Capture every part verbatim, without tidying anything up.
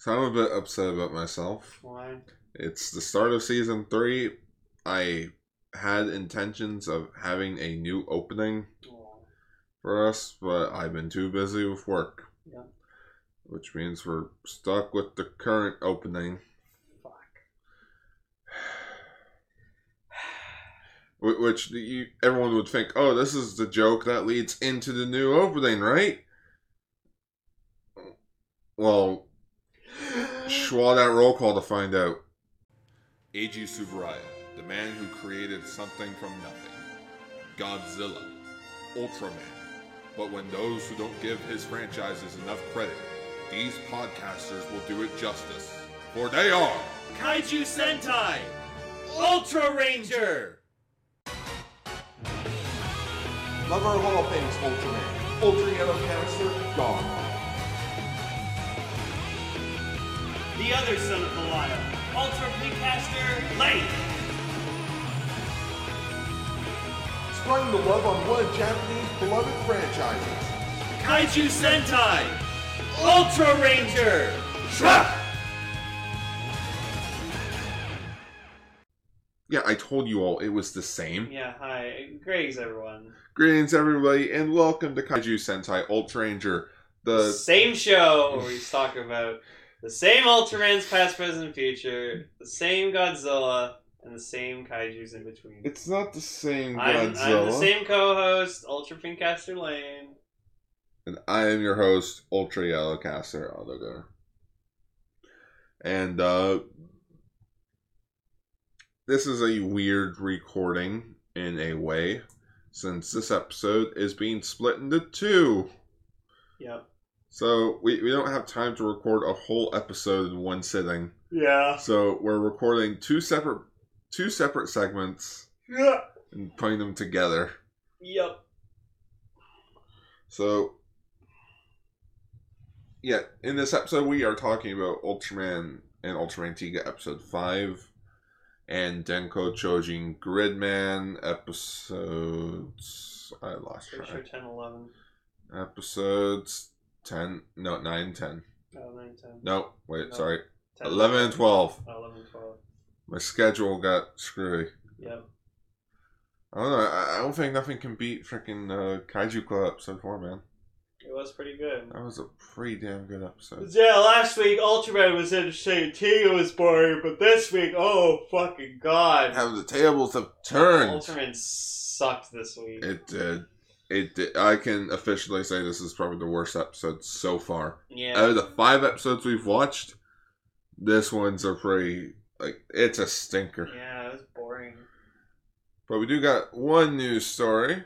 So I'm a bit upset about myself. Why? It's the start of season three. I had intentions of having a new opening Aww. for us, but I've been too busy with work. Yeah. Which means we're stuck with the current opening. Fuck. Which you, everyone would think, oh, this is the joke that leads into the new opening, right? Well, schwa that roll call to find out. Eiji Tsuburaya, the man who created something from nothing. Godzilla, Ultraman. But when those who don't give his franchises enough credit, these podcasters will do it justice. For they are... Kaiju Sentai Ultra Ranger! Lover of all things Ultraman. Ultra Yellow Canister, gone. The other son of Hayata, Ultra Pinkcaster, late! Spreading the love on one of Japanese beloved franchises. Kaiju Sentai! Ultra Ranger! Truck! Yeah, I told you all it was the same. Yeah, hi. Greetings, everyone. Greetings, everybody, and welcome to Kaiju Sentai Ultra Ranger. The same show where we talk about the same Ultraman's past, present, and future, the same Godzilla, and the same Kaijus in between. It's not the same Godzilla. I'm, I'm the same co-host, Ultra Pinkcaster Lane. And I am your host, Ultra Yellow Caster Aldogar. And uh, this is a weird recording in a way, since this episode is being split into two. Yep. So we, we don't have time to record a whole episode in one sitting. Yeah. So we're recording two separate two separate segments. Yeah. And putting them together. Yep. So. Yeah, in this episode we are talking about Ultraman and Ultraman Tiga episode five and Denko Chojin Gridman episodes... I lost track. Pretty sure ten, eleven. Episodes ten... No, nine, ten. Oh, nine, ten. No, wait, no, sorry. ten, eleven and twelve. Oh, eleven and twelve. My schedule got screwy. Yep. I don't know, I don't think nothing can beat freaking uh, Kaiju Club episode four, man. It was pretty good. That was a pretty damn good episode. Yeah, last week Ultraman was interesting, Tiga was boring, but this week, oh fucking god. How the tables have turned. Ultraman sucked this week. It did. It did. I can officially say this is probably the worst episode so far. Yeah. Out of the five episodes we've watched, this one's a pretty, like, it's a stinker. Yeah, it was boring. But we do got one news story.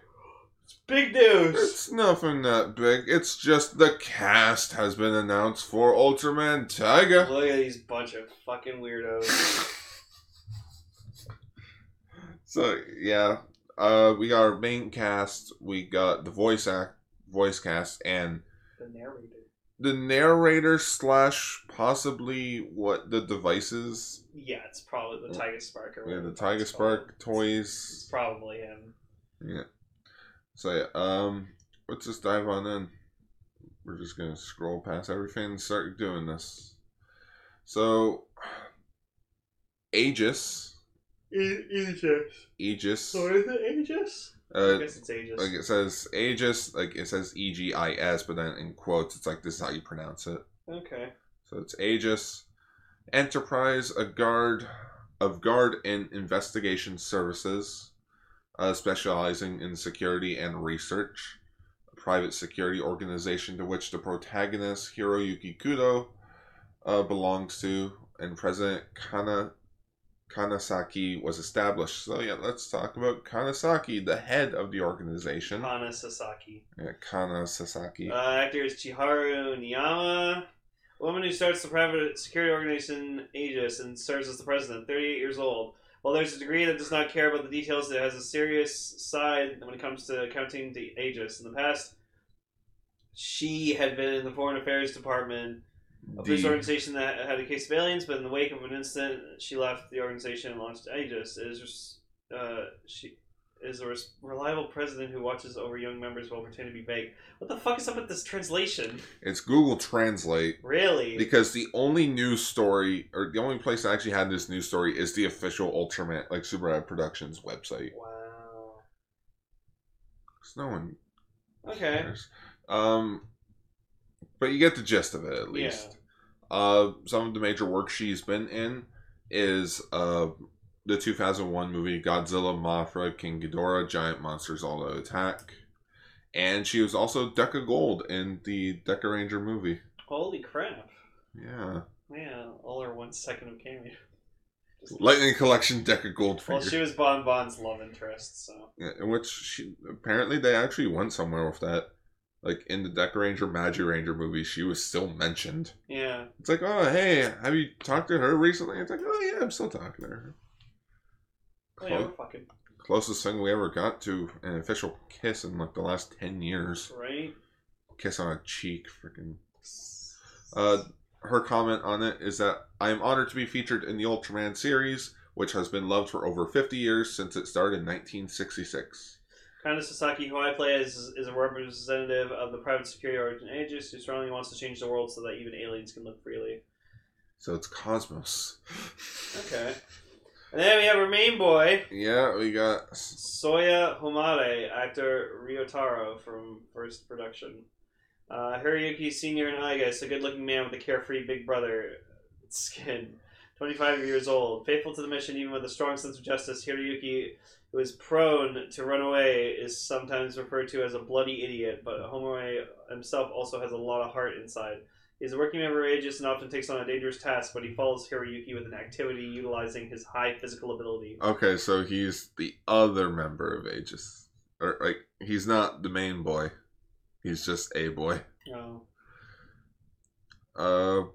It's big news. It's nothing that big. It's just the cast has been announced for Ultraman Taiga. Look at these bunch of fucking weirdos. So yeah, uh, we got our main cast. We got the voice act, voice cast, and the narrator. The narrator slash possibly what the devices. Yeah, it's probably the Taiga Spark. Or yeah, the Taiga Spark toys. It's, it's probably him. Yeah. So yeah, um, let's just dive on in. We're just going to scroll past everything and start doing this. So, Aegis. E- Aegis. Aegis. Or is it Aegis? Uh, I guess it's Aegis. Like it says Aegis, like it says E G I S, but then in quotes it's like this is how you pronounce it. Okay. So it's Aegis. Enterprise, a guard of guard and investigation services. Uh, specializing in security and research, a private security organization to which the protagonist Hiroyuki Kudo uh, belongs to, and President Kana Kanasaki was established. So yeah, let's talk about Kanasaki, the head of the organization. Kanasaki. Yeah, Kanasaki. Uh, actor is Chiharu Niyama, a woman who starts the private security organization Aegis and serves as the president, thirty-eight years old. While there's a degree that does not care about the details, it has a serious side when it comes to counting the Aegis. In the past, she had been in the Foreign Affairs Department of this organization that had a case of aliens, but in the wake of an incident, she left the organization and launched Aegis. It is, uh, she, is a reliable president who watches over young members while pretending to be vague. What the fuck is up with this translation? It's Google Translate. Really? Because the only news story, or the only place I actually had this news story, is the official Ultraman, like, Tsuburaya Productions website. Wow. Because no one okay. cares. Um, but you get the gist of it, at least. Yeah. Uh, some of the major work she's been in is uh, the two thousand one movie Godzilla, Mothra, King Ghidorah, Giant Monsters All to Attack. And she was also Deca Gold in the Deca Ranger movie. Holy crap. Yeah. Yeah, all her one second of cameo. Just Lightning like... Collection Deca Gold figure. Well, she was Bon Bon's love interest, so. Yeah, in which she, apparently they actually went somewhere with that. Like, in the Deca Ranger, Magi Ranger movie, she was still mentioned. Yeah. It's like, oh, hey, have you talked to her recently? It's like, oh, yeah, I'm still talking to her. Close, oh, yeah, fucking... Closest thing we ever got to an official kiss in, like, the last ten years. Right. Kiss on a cheek, freaking. Uh, her comment on it is that, I am honored to be featured in the Ultraman series, which has been loved for over fifty years since it started in nineteen sixty-six. Kanasaki, who I play as, is a representative of the private security origin Aegis, who strongly wants to change the world so that even aliens can live freely. So it's Cosmos. Okay. And then we have our main boy. Yeah, we got... Soya Homare, actor Ryotaro from First Production. Uh, Hiroyuki Senior and Aiga is a good-looking man with a carefree big brother skin. twenty-five years old. Faithful to the mission, even with a strong sense of justice, Hiroyuki... who is prone to run away, is sometimes referred to as a bloody idiot, but Homare himself also has a lot of heart inside. He's a working member of Aegis and often takes on a dangerous task, but he follows Hiroyuki with an activity utilizing his high physical ability. Okay, so he's the other member of Aegis. Or, like, he's not the main boy. He's just a boy. Oh. Uh.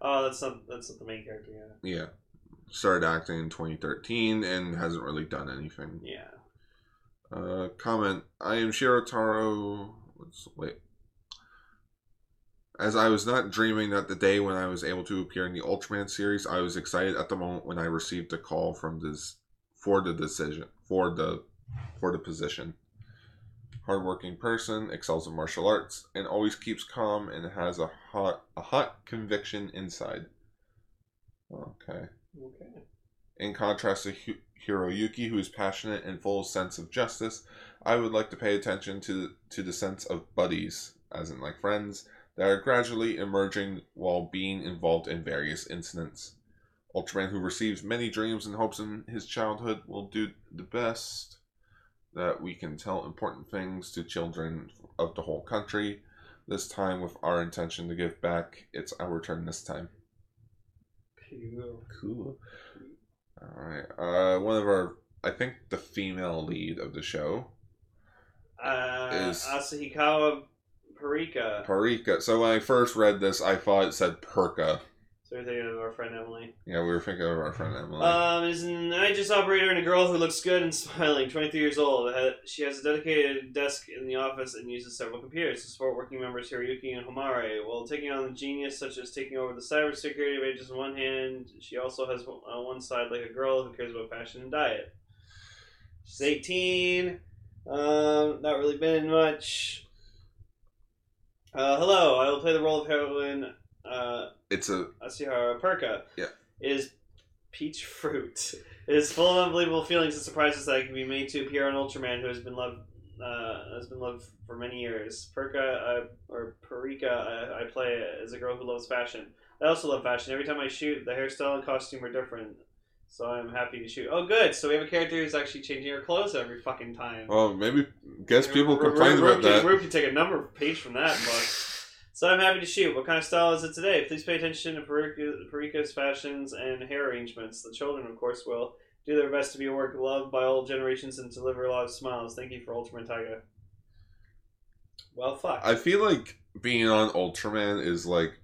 Oh, that's not, that's not the main character, yeah. Yeah. Started acting in twenty thirteen and hasn't really done anything. Yeah. Uh, comment. I am Shirotaro. Let's wait. As I was not dreaming that the day when I was able to appear in the Ultraman series, I was excited at the moment when I received a call from this for the decision for the for the position. Hardworking person, excels in martial arts, and always keeps calm and has a hot a hot conviction inside. Okay. Okay. In contrast to Hi- Hiroyuki, who is passionate and full of sense of justice, I would like to pay attention to, to the sense of buddies, as in like friends, that are gradually emerging while being involved in various incidents. Ultraman, who receives many dreams and hopes in his childhood, will do the best that we can tell important things to children of the whole country, this time with our intention to give back. It's our turn this time. Cool. Alright. Uh, one of our, I think the female lead of the show uh, is Asahikawa Pirika. Pirika. So when I first read this, I thought it said Perka. So we're thinking of our friend Emily. Yeah, we were thinking of our friend Emily. Um, is an Aegis operator and a girl who looks good and smiling, twenty-three years old. She has a dedicated desk in the office and uses several computers to support working members Hiroyuki and Homare. While taking on the genius, such as taking over the cybersecurity of Aegis on one hand, she also has on one side like a girl who cares about fashion and diet. She's eighteen. Um, not really been much. Uh, hello, I will play the role of heroine. Uh, it's a Asahikawa Pirika. Yeah, it is peach fruit. It is full of unbelievable feelings and surprises that I can be made to appear on Ultraman, who has been loved, uh, has been loved for many years. Pirika, uh, or Pirika, I, I play as a girl who loves fashion. I also love fashion. Every time I shoot, the hairstyle and costume are different, so I'm happy to shoot. Oh, good. So we have a character who's actually changing her clothes every fucking time. Oh, well, maybe guess and people R- complained R- R- about R- that. Rube can take a number page from that book. So I'm happy to shoot. What kind of style is it today? Please pay attention to Pirika, Pirika's fashions and hair arrangements. The children, of course, will do their best to be a work loved by all generations and deliver a lot of smiles. Thank you for Ultraman Taiga. Well, fuck. I feel like being on Ultraman is like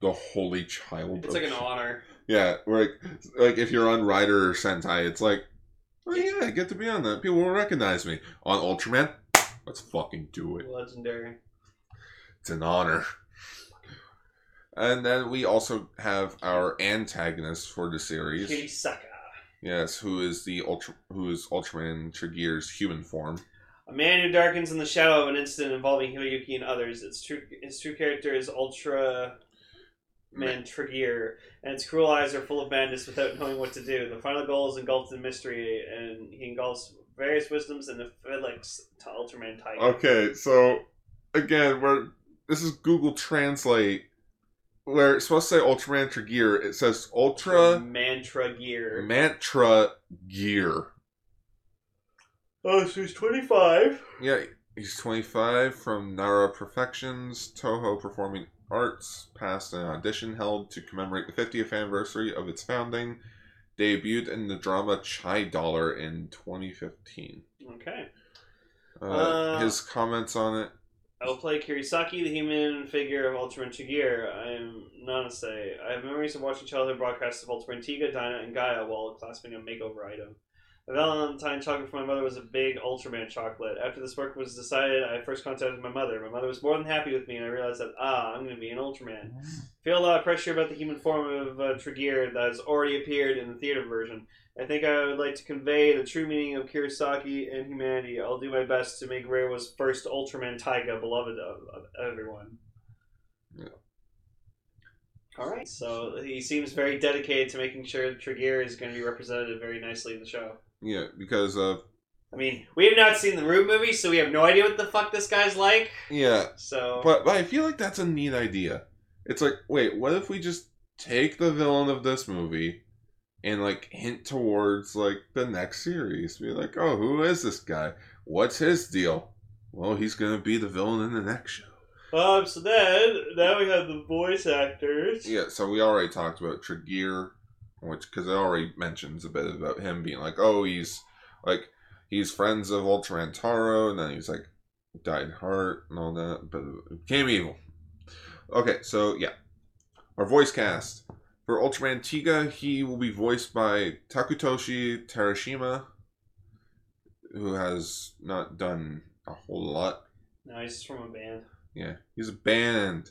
the holy child. It's like an honor. Yeah, like like if you're on Rider or Sentai, it's like, oh yeah, I get to be on that. People will recognize me on Ultraman. Let's fucking do it. Legendary. It's an honor. And then we also have our antagonist for the series. Kirisaka. Yes, who is the Ultra, who is Ultraman Tregear's human form. A man who darkens in the shadow of an incident involving Hiroyuki and others. Its true, its true character is Ultraman Tregear, and its cruel eyes are full of madness without knowing what to do. The final goal is engulfed in mystery, and he engulfs various wisdoms and the physics to Ultraman Tiga. Okay, so again, we're this is Google Translate. Where it's supposed to say Ultraman Tregear, it says Ultra Mantra Gear. Mantra Gear. Oh, so he's twenty-five. Yeah, he's twenty-five from Nara Perfections, Toho Performing Arts, passed an audition held to commemorate the fiftieth anniversary of its founding, debuted in the drama Chai Dollar in twenty fifteen. Okay. Uh, uh... His comments on it. I will play Kirisaki, the human figure of Ultraman Tregear. I am Nanase. I have memories of watching childhood broadcasts of Ultraman Tiga, Dinah, and Gaia while clasping a makeover item. A Valentine chocolate for my mother was a big Ultraman chocolate. After this work was decided, I first contacted my mother. My mother was more than happy with me, and I realized that, ah, I'm going to be an Ultraman. I feel a lot of pressure about the human form of uh, Tregear that has already appeared in the theater version. I think I would like to convey the true meaning of Kirisaki and humanity. I'll do my best to make Reiwa's first Ultraman Taiga beloved of, of everyone. Yeah. Alright, so he seems very dedicated to making sure Tregear is going to be represented very nicely in the show. Yeah, because of... Uh, I mean, we have not seen the Root movie, so we have no idea what the fuck this guy's like. Yeah, so but, but I feel like that's a neat idea. It's like, wait, what if we just take the villain of this movie... and, like, hint towards, like, the next series. Be like, oh, who is this guy? What's his deal? Well, he's going to be the villain in the next show. Um, so then, now we have the voice actors. Yeah, so we already talked about Tregear, which, because it already mentions a bit about him being like, oh, he's, like, he's friends of Ultraman Taro, and then he's, like, died heart and all that, but it became evil. Okay, so, yeah. Our voice cast. For Ultraman Tiga, he will be voiced by Takutoshi Terashima, who has not done a whole lot. No, he's from a band. Yeah, he's a band.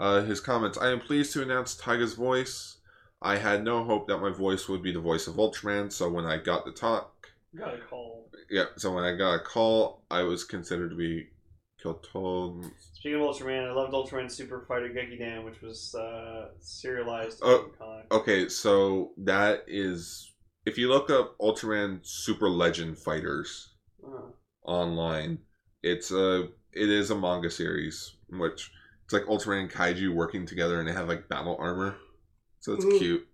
Uh, his comments, I am pleased to announce Tiga's voice. I had no hope that my voice would be the voice of Ultraman, so when I got the talk... Got a call. Yeah, so when I got a call, I was considered to be Kyoto... Speaking of Ultraman, I loved Ultraman Super Fighter Gekiden, which was uh, serialized. Oh, okay, so that is... If you look up Ultraman Super Legend Fighters oh. online, it's a, it is a manga series, which it's like Ultraman and Kaiju working together and they have like battle armor. So it's Ooh. cute.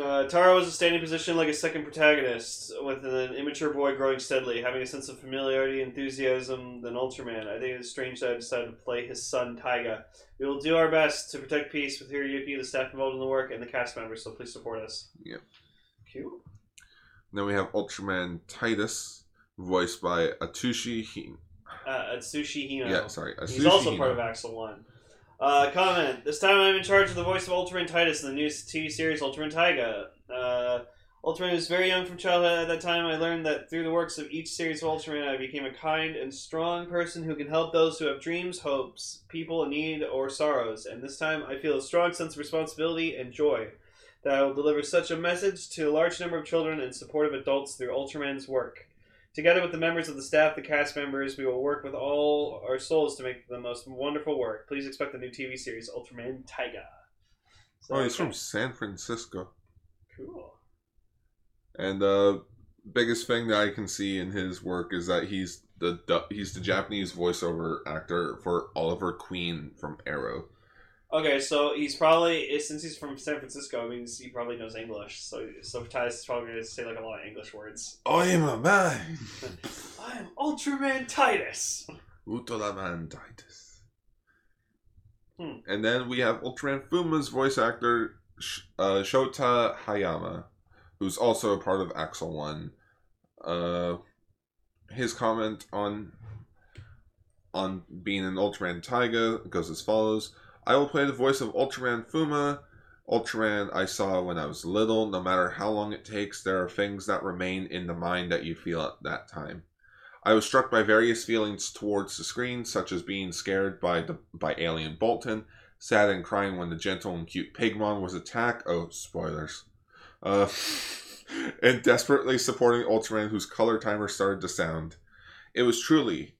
Uh, Taro was a standing position like a second protagonist, with an immature boy growing steadily, having a sense of familiarity, enthusiasm than Ultraman. I think it's strange that I decided to play his son, Taiga. We will do our best to protect peace with Hiroyuki, the staff involved in the work, and the cast members, so please support us. Yeah. Cute. Then we have Ultraman Titus, voiced by Atsushi Hino. Uh, Atsushi Hino. Yeah, sorry. Atsushi He's also Hino. part of Axel one. Uh, comment. This time I'm in charge of the voice of Ultraman Titus in the new T V series Ultraman Taiga. Uh, Ultraman was very young from childhood. At that time I learned that through the works of each series of Ultraman I became a kind and strong person who can help those who have dreams, hopes, people in need, or sorrows. And this time I feel a strong sense of responsibility and joy that I will deliver such a message to a large number of children and supportive adults through Ultraman's work. Together with the members of the staff, the cast members, we will work with all our souls to make the most wonderful work. Please expect the new T V series, Ultraman Taiga. So, oh, he's okay. from San Francisco. Cool. And the uh, biggest thing that I can see in his work is that he's the he's the Japanese voiceover actor for Oliver Queen from Arrow. Okay, so he's probably, since he's from San Francisco, it means he probably knows English. So, so Titus is probably going to say, like, a lot of English words. I am a man. I am Ultraman Titus. Ultraman Titus. Hmm. And then we have Ultraman Fuma's voice actor, uh, Shota Hayama, who's also a part of Axel one. Uh, his comment on, on being an Ultraman Taiga goes as follows. I will play the voice of Ultraman Fuma, Ultraman I saw when I was little. No matter how long it takes, there are things that remain in the mind that you feel at that time. I was struck by various feelings towards the screen, such as being scared by the, by Alien Bolton, sad and crying when the gentle and cute Pigmon was attacked. Oh, spoilers. Uh, and desperately supporting Ultraman, whose color timer started to sound. It was truly...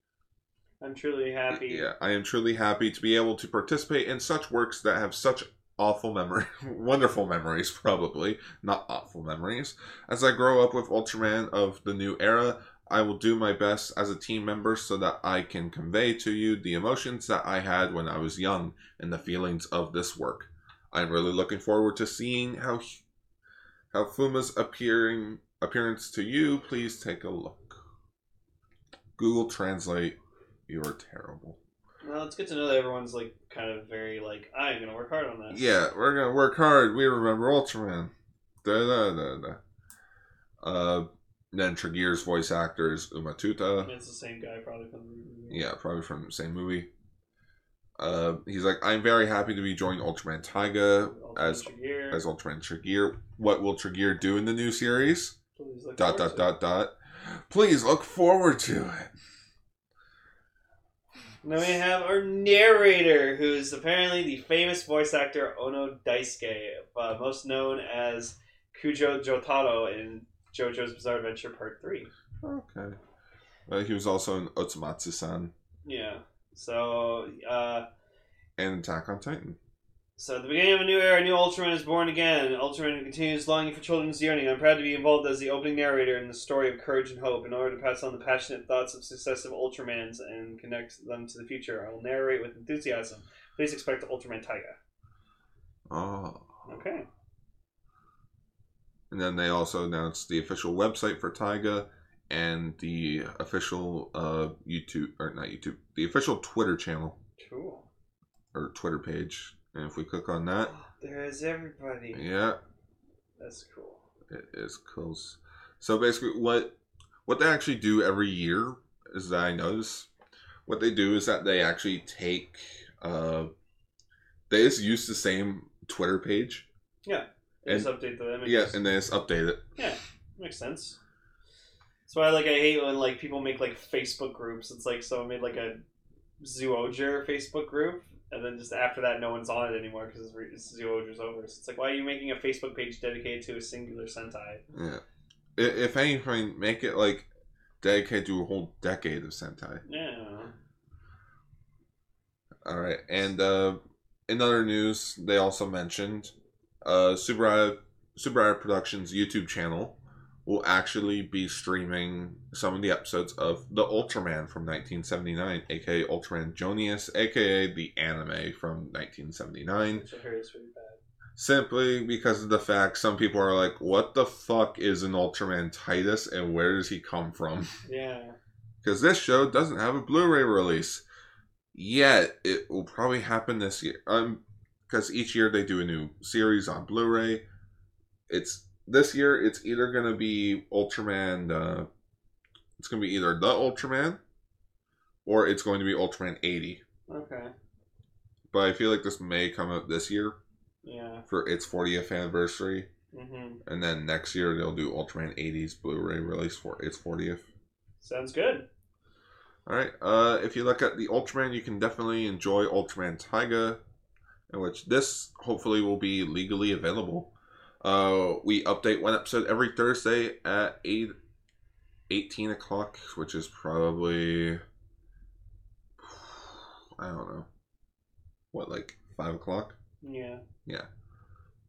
I'm truly happy. Yeah, I am truly happy to be able to participate in such works that have such awful memory, wonderful memories, probably, not awful memories. As I grow up with Ultraman of the new era, I will do my best as a team member so that I can convey to you the emotions that I had when I was young and the feelings of this work. I'm really looking forward to seeing how how Fuma's appearing appearance to you. Please take a look. Google Translate. You are terrible. Well, it's good to know that everyone's like kind of very like, I'm gonna work hard on this. Yeah, we're gonna work hard. We remember Ultraman. Da da da da. Uh, then Tregear's voice actor is Umatuta. It's the same guy, probably from the movie. Yeah, probably from the same movie. Uh, he's like, I'm very happy to be joining Ultraman Taiga as Tregear. as Ultraman Tregear. What will Tregear do in the new series? Dot dot dot dot. Please look forward to it. Now we have our narrator, who's apparently the famous voice actor Ono Daisuke, uh, most known as Kujo Jotaro in JoJo's Bizarre Adventure Part three. Okay. Uh, he was also in Otsumatsu-san. Yeah. So, uh... and Attack on Titan. So, at the beginning of a new era, a new Ultraman is born again. Ultraman continues longing for children's yearning. I'm proud to be involved as the opening narrator in the story of courage and hope. In order to pass on the passionate thoughts of successive Ultramans and connect them to the future, I will narrate with enthusiasm. Please expect Ultraman Taiga. Oh. Okay. And then they also announced the official website for Taiga and the official uh, YouTube, or not YouTube, the official Twitter channel. Cool. Or Twitter page. And if we click on that... there is everybody. Yeah. That's cool. It is cool. So basically, what what they actually do every year is that I notice, what they do is that they actually take... Uh, they just use the same Twitter page. Yeah. They and, just update the images. Yeah, and they just update it. Yeah. Makes sense. That's why like I hate when like people make like Facebook groups. It's like someone made like a Zoojer Facebook group. And then just after that, no one's on it anymore because Zooger's over. So it's like, why are you making a Facebook page dedicated to a singular Sentai? Yeah. If anything, make it, like, dedicated to a whole decade of Sentai. Yeah. Alright, and uh, in other news, they also mentioned uh, Tsuburaya, Tsuburaya Productions' YouTube channel will actually be streaming some of the episodes of The Ultraman from nineteen seventy-nine, aka Ultraman Jonius, aka the anime from nineteen seventy-nine. Which I heard is pretty bad. Simply because of the fact some people are like, what the fuck is an Ultraman Titus and where does he come from? Yeah. Because this show doesn't have a Blu-ray release. Yet, it will probably happen this year. Um, because each year they do a new series on Blu-ray. It's... This year, it's either going to be Ultraman, uh, it's going to be either The Ultraman, or it's going to be Ultraman eighty. Okay. But I feel like this may come up this year. Yeah. For its fortieth anniversary. Mm-hmm. And then next year, they'll do Ultraman eighty's Blu-ray release for its fortieth. Sounds good. Alright, uh, if you look at the Ultraman, you can definitely enjoy Ultraman Taiga, in which this, hopefully, will be legally available. Uh, we update one episode every Thursday at eight, eighteen o'clock, which is probably, I don't know, what, like five o'clock? Yeah. Yeah.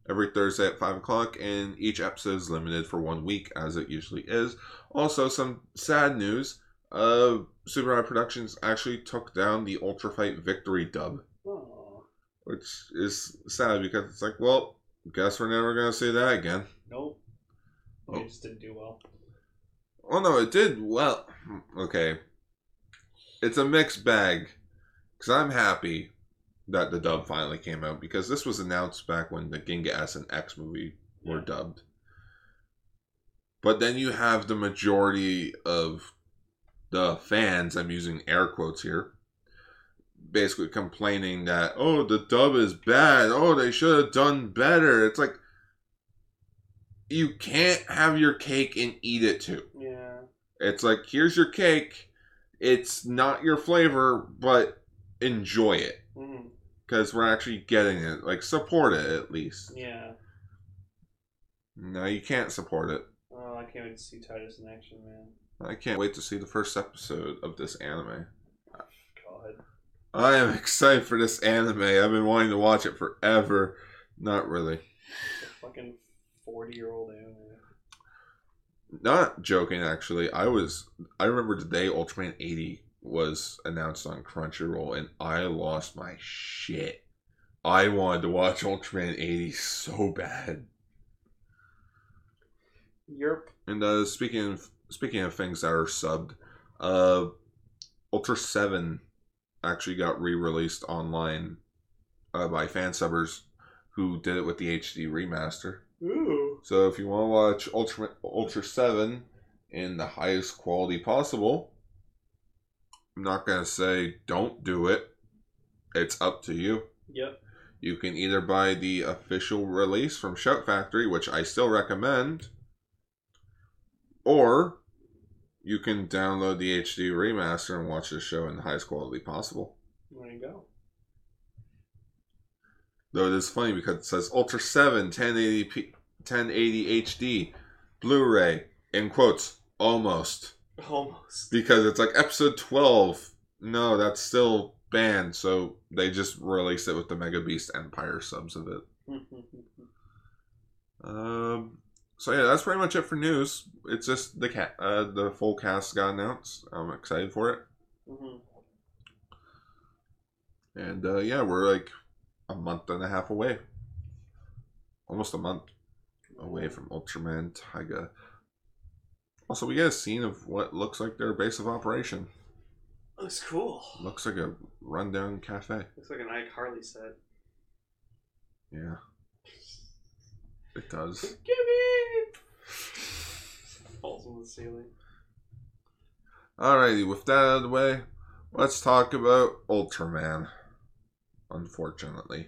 Every Thursday at five o'clock, and each episode is limited for one week, as it usually is. Also, some sad news, uh, Tsuburaya Productions actually took down the Ultra Fight Victory dub. Aww. Which is sad, because it's like, well... guess we're never going to see that again. Nope. It oh. just didn't do well. Oh, no, it did well. Okay. It's a mixed bag. Because I'm happy that the dub finally came out. Because this was announced back when the Ginga S and X movie were yeah. dubbed. But then you have the majority of the fans, I'm using air quotes here, basically complaining that, oh, the dub is bad. Oh, they should have done better. It's like, you can't have your cake and eat it too. Yeah. It's like, here's your cake. It's not your flavor, but enjoy it. Because mm-hmm. we're actually getting it. Like, support it, at least. Yeah. No, you can't support it. Oh, I can't wait to see Titus in action, man. I can't wait to see the first episode of this anime. God. I am excited for this anime. I've been wanting to watch it forever. Not really. It's a fucking forty-year-old anime. Not joking, actually. I was... I remember today Ultraman eighty was announced on Crunchyroll, and I lost my shit. I wanted to watch Ultraman eighty so bad. Yerp. And uh, speaking of, speaking of things that are subbed, uh, Ultra Seven actually got re-released online uh, by fansubbers who did it with the H D remaster. Ooh! So if you want to watch Ultra Ultra Seven in the highest quality possible, I'm not gonna say don't do it. It's up to you. Yep. You can either buy the official release from Shout Factory, which I still recommend. Or, you can download the H D remaster and watch the show in the highest quality possible. There you go. Though it is funny because it says Ultra Seven ten eighty p ten eighty H D Blu-ray in quotes almost. Almost. Because it's like episode twelve. No, that's still banned. So they just released it with the Mega Beast Empire subs of it. um. So yeah, that's pretty much it for news. It's just the ca- uh, the full cast got announced. I'm excited for it. Mm-hmm. And uh, yeah, we're like a month and a half away. Almost a month away from Ultraman Taiga. Also, we get a scene of what looks like their base of operation. Looks cool. Looks like a rundown cafe. Looks like an Ike Harley set. Yeah. It does. Give me! Falls on the ceiling. Alrighty, with that out of the way, let's talk about Ultraman. Unfortunately.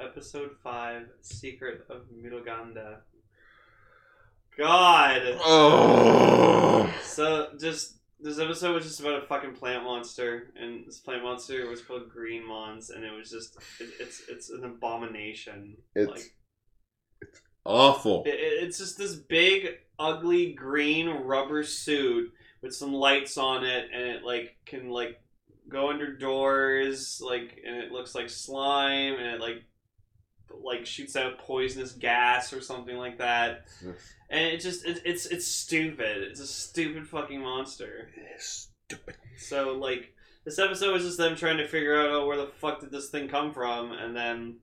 Episode five, Secret of Midoganda. God! Oh. So, just, this episode was just about a fucking plant monster, and this plant monster was called Greenmons, and it was just, it, it's it's an abomination. It's, like, it's awful. It, it's just this big, ugly, green rubber suit with some lights on it, and it, like, can, like, go under doors, like, and it looks like slime, and it, like, like shoots out poisonous gas or something like that, and it just it, it's it's stupid. It's a stupid fucking monster. It's stupid. So like this episode was just them trying to figure out, oh, where the fuck did this thing come from, and then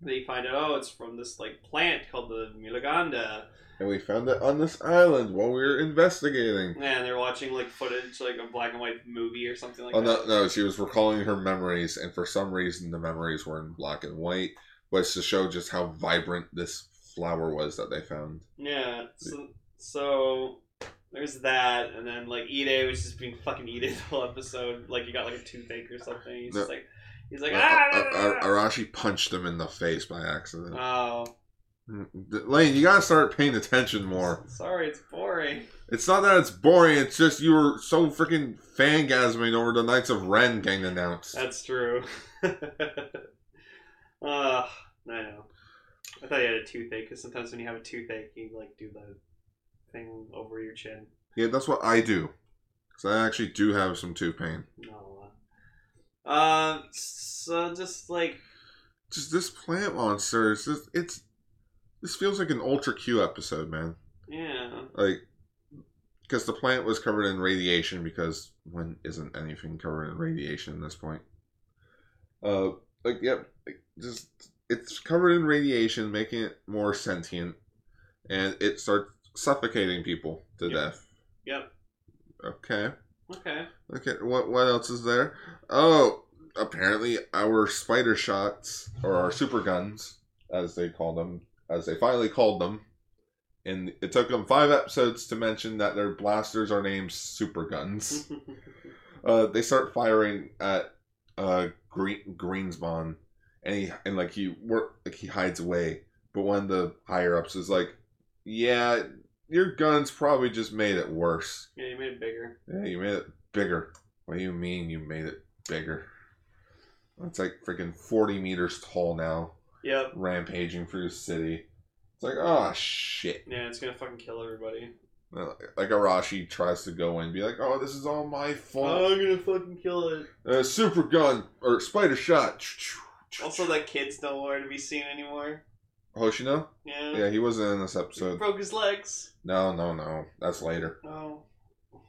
they find out, oh, it's from this like plant called the Midoganda. And we found it on this island while we were investigating. Yeah, and they're watching like footage, like a black and white movie or something like oh, that. Oh no, no, she was recalling her memories, and for some reason the memories were in black and white. Was to show just how vibrant this flower was that they found. Yeah, so, so there's that, and then like Ide was just being fucking Ide the whole episode. Like he got like a toothache or something. He's no. just like, he's like, uh, ah! Uh, uh, uh, Arashi punched him in the face by accident. Oh, Lane, you gotta start paying attention more. Sorry, it's boring. It's not that it's boring. It's just you were so freaking fangasming over the Knights of Ren getting announced. That's true. Uh, I know. I thought you had a toothache, because sometimes when you have a toothache, you, like, do the thing over your chin. Yeah, that's what I do. Because I actually do have some tooth pain. No. Uh, so just, like... Just this plant monster, it's just, it's... This feels like an Ultra Q episode, man. Yeah. Like, because the plant was covered in radiation, because when isn't anything covered in radiation at this point? Uh, like, yep. Like, just it's covered in radiation, making it more sentient, and it starts suffocating people to yep. death. Yep. Okay. Okay. Okay. What what else is there? Oh, apparently our spider shots, or our super guns, as they call them, as they finally called them, and it took them five episodes to mention that their blasters are named super guns. uh, they start firing at uh Green Greensbon. and he and like he work like he hides away. But one of the higher ups is like, yeah, your guns probably just made it worse. Yeah, you made it bigger. Yeah, you made it bigger. What do you mean you made it bigger? It's like freaking forty meters tall now. Yep. Rampaging through the city. It's like, oh shit. Yeah, it's gonna fucking kill everybody. Like Arashi tries to go in and be like, oh, this is all my fault. Oh, I'm gonna fucking kill it. Uh, super gun, or spider shot. Also, that kid's nowhere to be seen anymore. Hoshino? Yeah. Yeah, he wasn't in this episode. He broke his legs. No, no, no. That's later. No.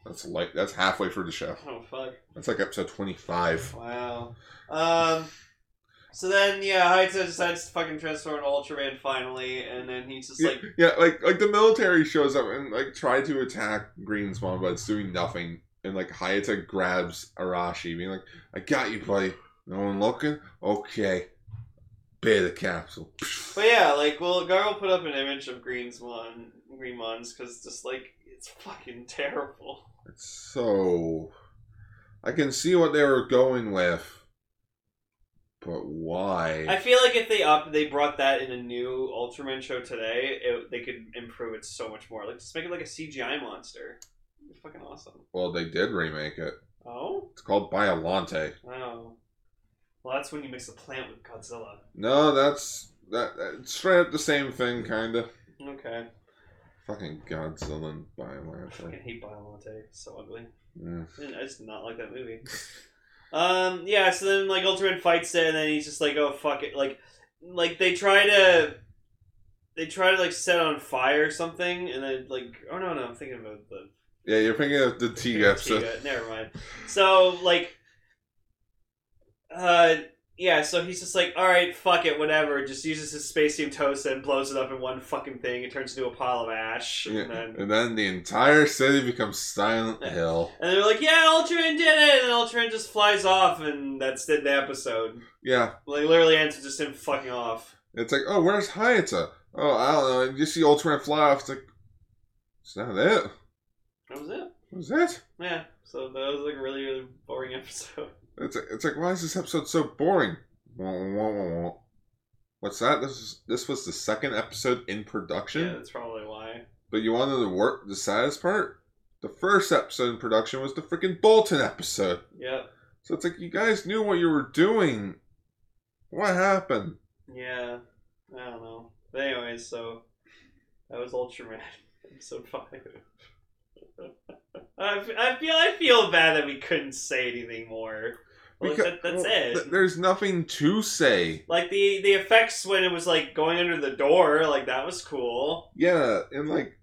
That's like that's halfway through the show. Oh, fuck. That's like episode twenty-five. Wow. Um... So then, yeah, Hayata decides to fucking transform into Ultraman finally, and then he's just like... Yeah, yeah, like like the military shows up and like tried to attack Greenspawn, but it's doing nothing. And like Hayata grabs Arashi, being like, I got you, buddy. No one looking? Okay. Beta capsule. But yeah, like, well, Garo put up an image of Greenspawn, Greenmons, because just like, it's fucking terrible. It's so... I can see what they were going with. But why? I feel like if they up, they brought that in a new Ultraman show today, it, they could improve it so much more. Like, just make it like a C G I monster. It'd be fucking awesome. Well, they did remake it. Oh? It's called Biollante. Oh. Well, that's when you mix a plant with Godzilla. No, that's... that, that's straight up the same thing, kinda. Okay. Fucking Godzilla and Biollante. I fucking hate Biollante. It's so ugly. Yeah. I just not like that movie. Um, yeah, so then, like, Ultraman fights it, and then he's just like, oh, fuck it. Like, like they try to, they try to, like, set on fire or something, and then, like, oh, no, no, I'm thinking about the... Yeah, you're thinking of the Tiga episode. Tiga. Never mind. So, like, uh, yeah, so he's just like, alright, fuck it, whatever. Just uses his space team Tosa and blows it up in one fucking thing. It turns into a pile of ash. Yeah. And then, and then the entire city becomes Silent Hill. And they're like, yeah, Ultraman did it! And Ultraman just flies off, and that's the episode. Yeah. Like, literally ends with just him fucking off. It's like, oh, where's Hayata? Oh, I don't know. You see Ultraman fly off, it's like, it's not it. That was it. That was it. Yeah, so that was, like, a really, really boring episode. It's like, it's like, why is this episode so boring? What's that? This is, this was the second episode in production? Yeah, that's probably why. But you wanted to work the saddest part? The first episode in production was the freaking Bolton episode. Yep. So it's like, you guys knew what you were doing. What happened? Yeah, I don't know. But anyways, so that was Ultraman episode five. I feel I feel bad that we couldn't say anything more. Like, because, that, that's well, it. Th- there's nothing to say. Like the, the effects when it was like going under the door, like that was cool. Yeah, and like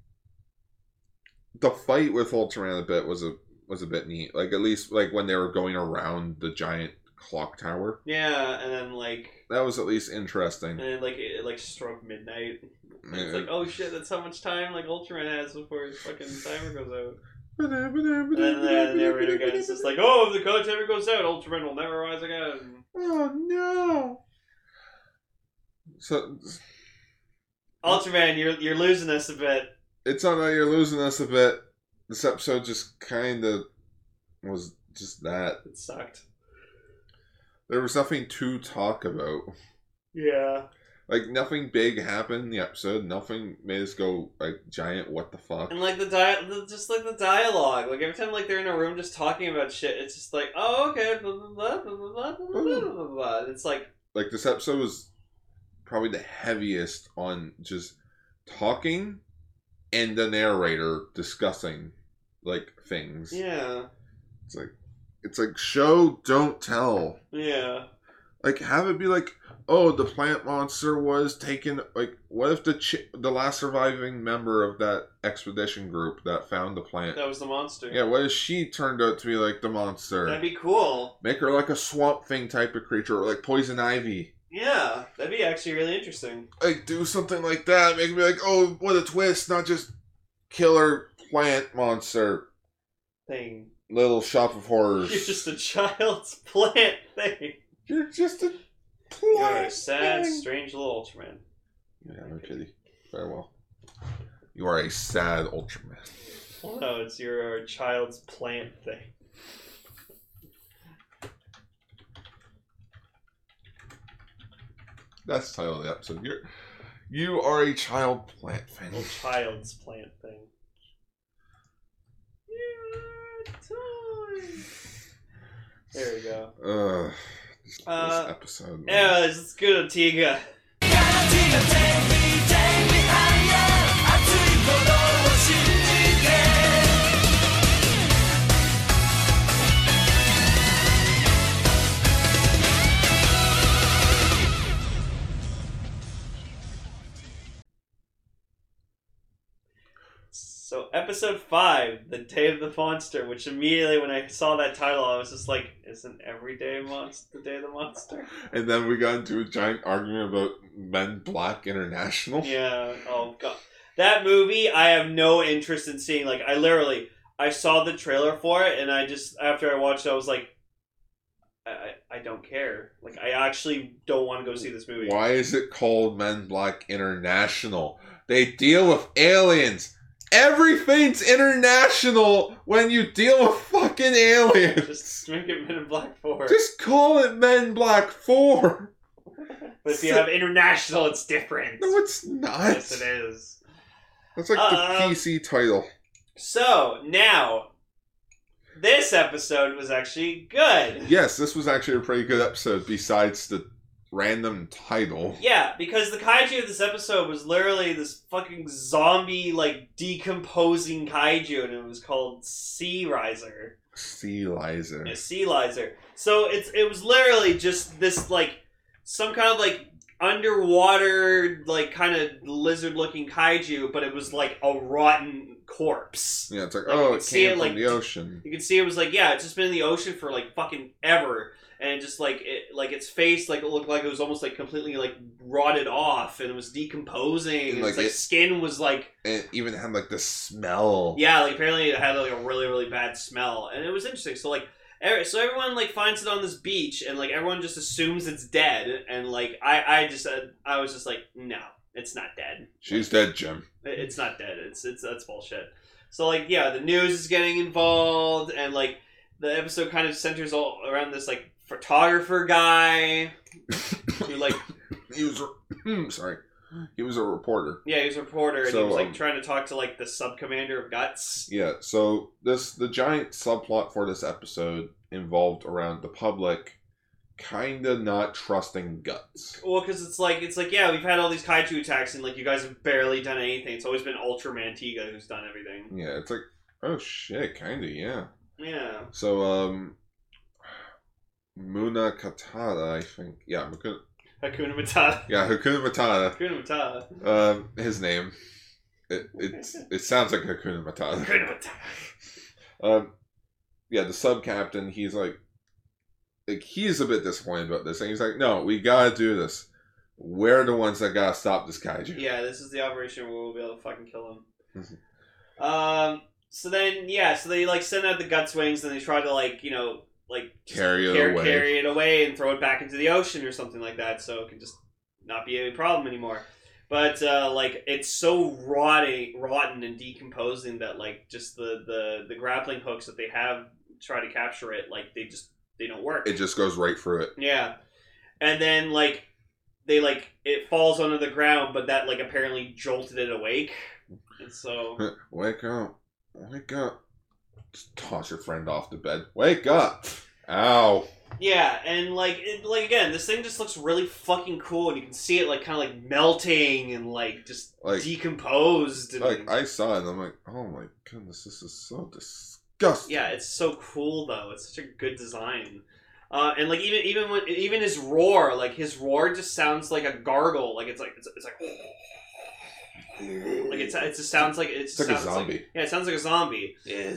the fight with Ultraman a bit was a was a bit neat. Like at least like when they were going around the giant clock tower. Yeah, and then like that was at least interesting. And then, like it, it like struck midnight. And it's yeah. like oh shit, that's how much time like Ultraman has before his fucking timer goes out. And then the narrator guy is just like, oh, if the coach ever goes out, Ultraman will never rise again. Oh, no. So, Ultraman, you're you're losing us a bit. It's not that you're losing us a bit. This episode just kind of was just that. It sucked. There was nothing to talk about. Yeah. Like, nothing big happened in the episode. Nothing made us go, like, giant what the fuck. And, like, the di- the, just, like, the dialogue. Like, every time, like, they're in a room just talking about shit, it's just like, oh, okay, blah, blah, blah, blah, blah, blah, blah, blah, blah. It's like... Like, this episode was probably the heaviest on just talking and the narrator discussing, like, things. Yeah. It's like, it's like, show, don't tell. Yeah. Like, have it be like... Oh, the plant monster was taken. Like, what if the chi- the last surviving member of that expedition group that found the plant? That was the monster. Yeah, what if she turned out to be, like, the monster? That'd be cool. Make her, like, a swamp thing type of creature, or, like, poison ivy. Yeah, that'd be actually really interesting. Like, do something like that. Make me like, oh, what a twist. Not just killer plant monster thing. Little shop of horrors. You're just a child's plant thing. You're just a... You're a sad, strange little Ultraman. Yeah, no kidding. Very well. You are a sad Ultraman. Well, no, it's your child's plant thing. That's the title of the episode. You're, you are a child plant thing. A child's plant thing. You're a toy. There we go. Uh, this, this uh, episode. Yeah, let's go to Tiga. So episode five, The Day of the Monster, which immediately when I saw that title, I was just like, isn't every day monster the Day of the Monster? And then we got into a giant argument about Men Black International. Yeah. Oh, God. That movie, I have no interest in seeing. Like, I literally, I saw the trailer for it, and I just, after I watched it, I was like, I, I don't care. Like, I actually don't want to go see this movie. Why is it called Men Black International? They deal with aliens. Everything's international when you deal with fucking aliens. Just make it Men in Black four. Just call it Men in Black four. But if you have international, it's different. No, it's not. Yes, it is. That's like uh, the P C title. So, now, this episode was actually good. Yes, this was actually a pretty good episode besides the random title. Yeah, because the kaiju of this episode was literally this fucking zombie, like, decomposing kaiju, and it was called Sealizer. Sealizer. Yeah, Sealizer. So it's it was literally just this, like, some kind of, like, underwater, like, kind of lizard-looking kaiju, but it was, like, a rotten corpse. Yeah, it's like, like oh, it came it, from like, the ocean. You can see it was like, yeah, it's just been in the ocean for, like, fucking ever. And just like it, like its face, like it looked like it was almost like completely like rotted off, and it was decomposing. And, and like, its like, it, skin was like, it even had like the smell. Yeah, like apparently it had like a really really bad smell, and it was interesting. So like, er, so everyone like finds it on this beach, and like everyone just assumes it's dead, and like I, I just uh, I was just like, no, it's not dead. She's like, dead, Jim. It, it's not dead. It's it's that's bullshit. So like yeah, the news is getting involved, and like the episode kind of centers all around this like. Photographer guy who like he was re- sorry he was a reporter yeah he was a reporter so, and he was like um, trying to talk to like the sub commander of Guts. Yeah, so this the giant subplot for this episode involved around the public kind of not trusting Guts. Well, because it's like it's like yeah, we've had all these kaiju attacks and like you guys have barely done anything. It's always been Ultraman Tiga who's done everything. Yeah, it's like oh shit, kind of yeah yeah. So um. Munakata, I think. Yeah, Hakuna, Hakuna Matata. Yeah, Hakuna Matata. Hakuna Matata. Um, his name. It it's, it sounds like Hakuna Matata. Hakuna Matata. um, yeah, the sub captain. He's like, like, he's a bit disappointed about this, and he's like, "No, we gotta do this. We're the ones that gotta stop this kaiju." Yeah, this is the operation where we'll be able to fucking kill him. um. So then, yeah. So they like send out the Gutswings, and they try to like, you know. Like, just carry it, care, away. carry it away and throw it back into the ocean or something like that so it can just not be a problem anymore. But, uh, like, it's so rotting, rotten and decomposing that, like, just the, the, the grappling hooks that they have try to capture it, like, they just, they don't work. It just goes right through it. Yeah. And then, like, they, like, it falls onto the ground, but that, like, apparently jolted it awake. And so... Wake up. Wake up. Just toss your friend off the bed. Wake up! Ow. Yeah, and like, it, like again, this thing just looks really fucking cool, and you can see it like kind of like melting and like just like, decomposed. And, like I saw it, and I'm like, oh my goodness, this is so disgusting. Yeah, it's so cool though. It's such a good design, uh, and like even even when even his roar, like his roar just sounds like a gargle. Like it's like it's, it's like. Like it's, it just sounds like it's, it's like a zombie. Like, yeah, it sounds like a zombie. Yeah.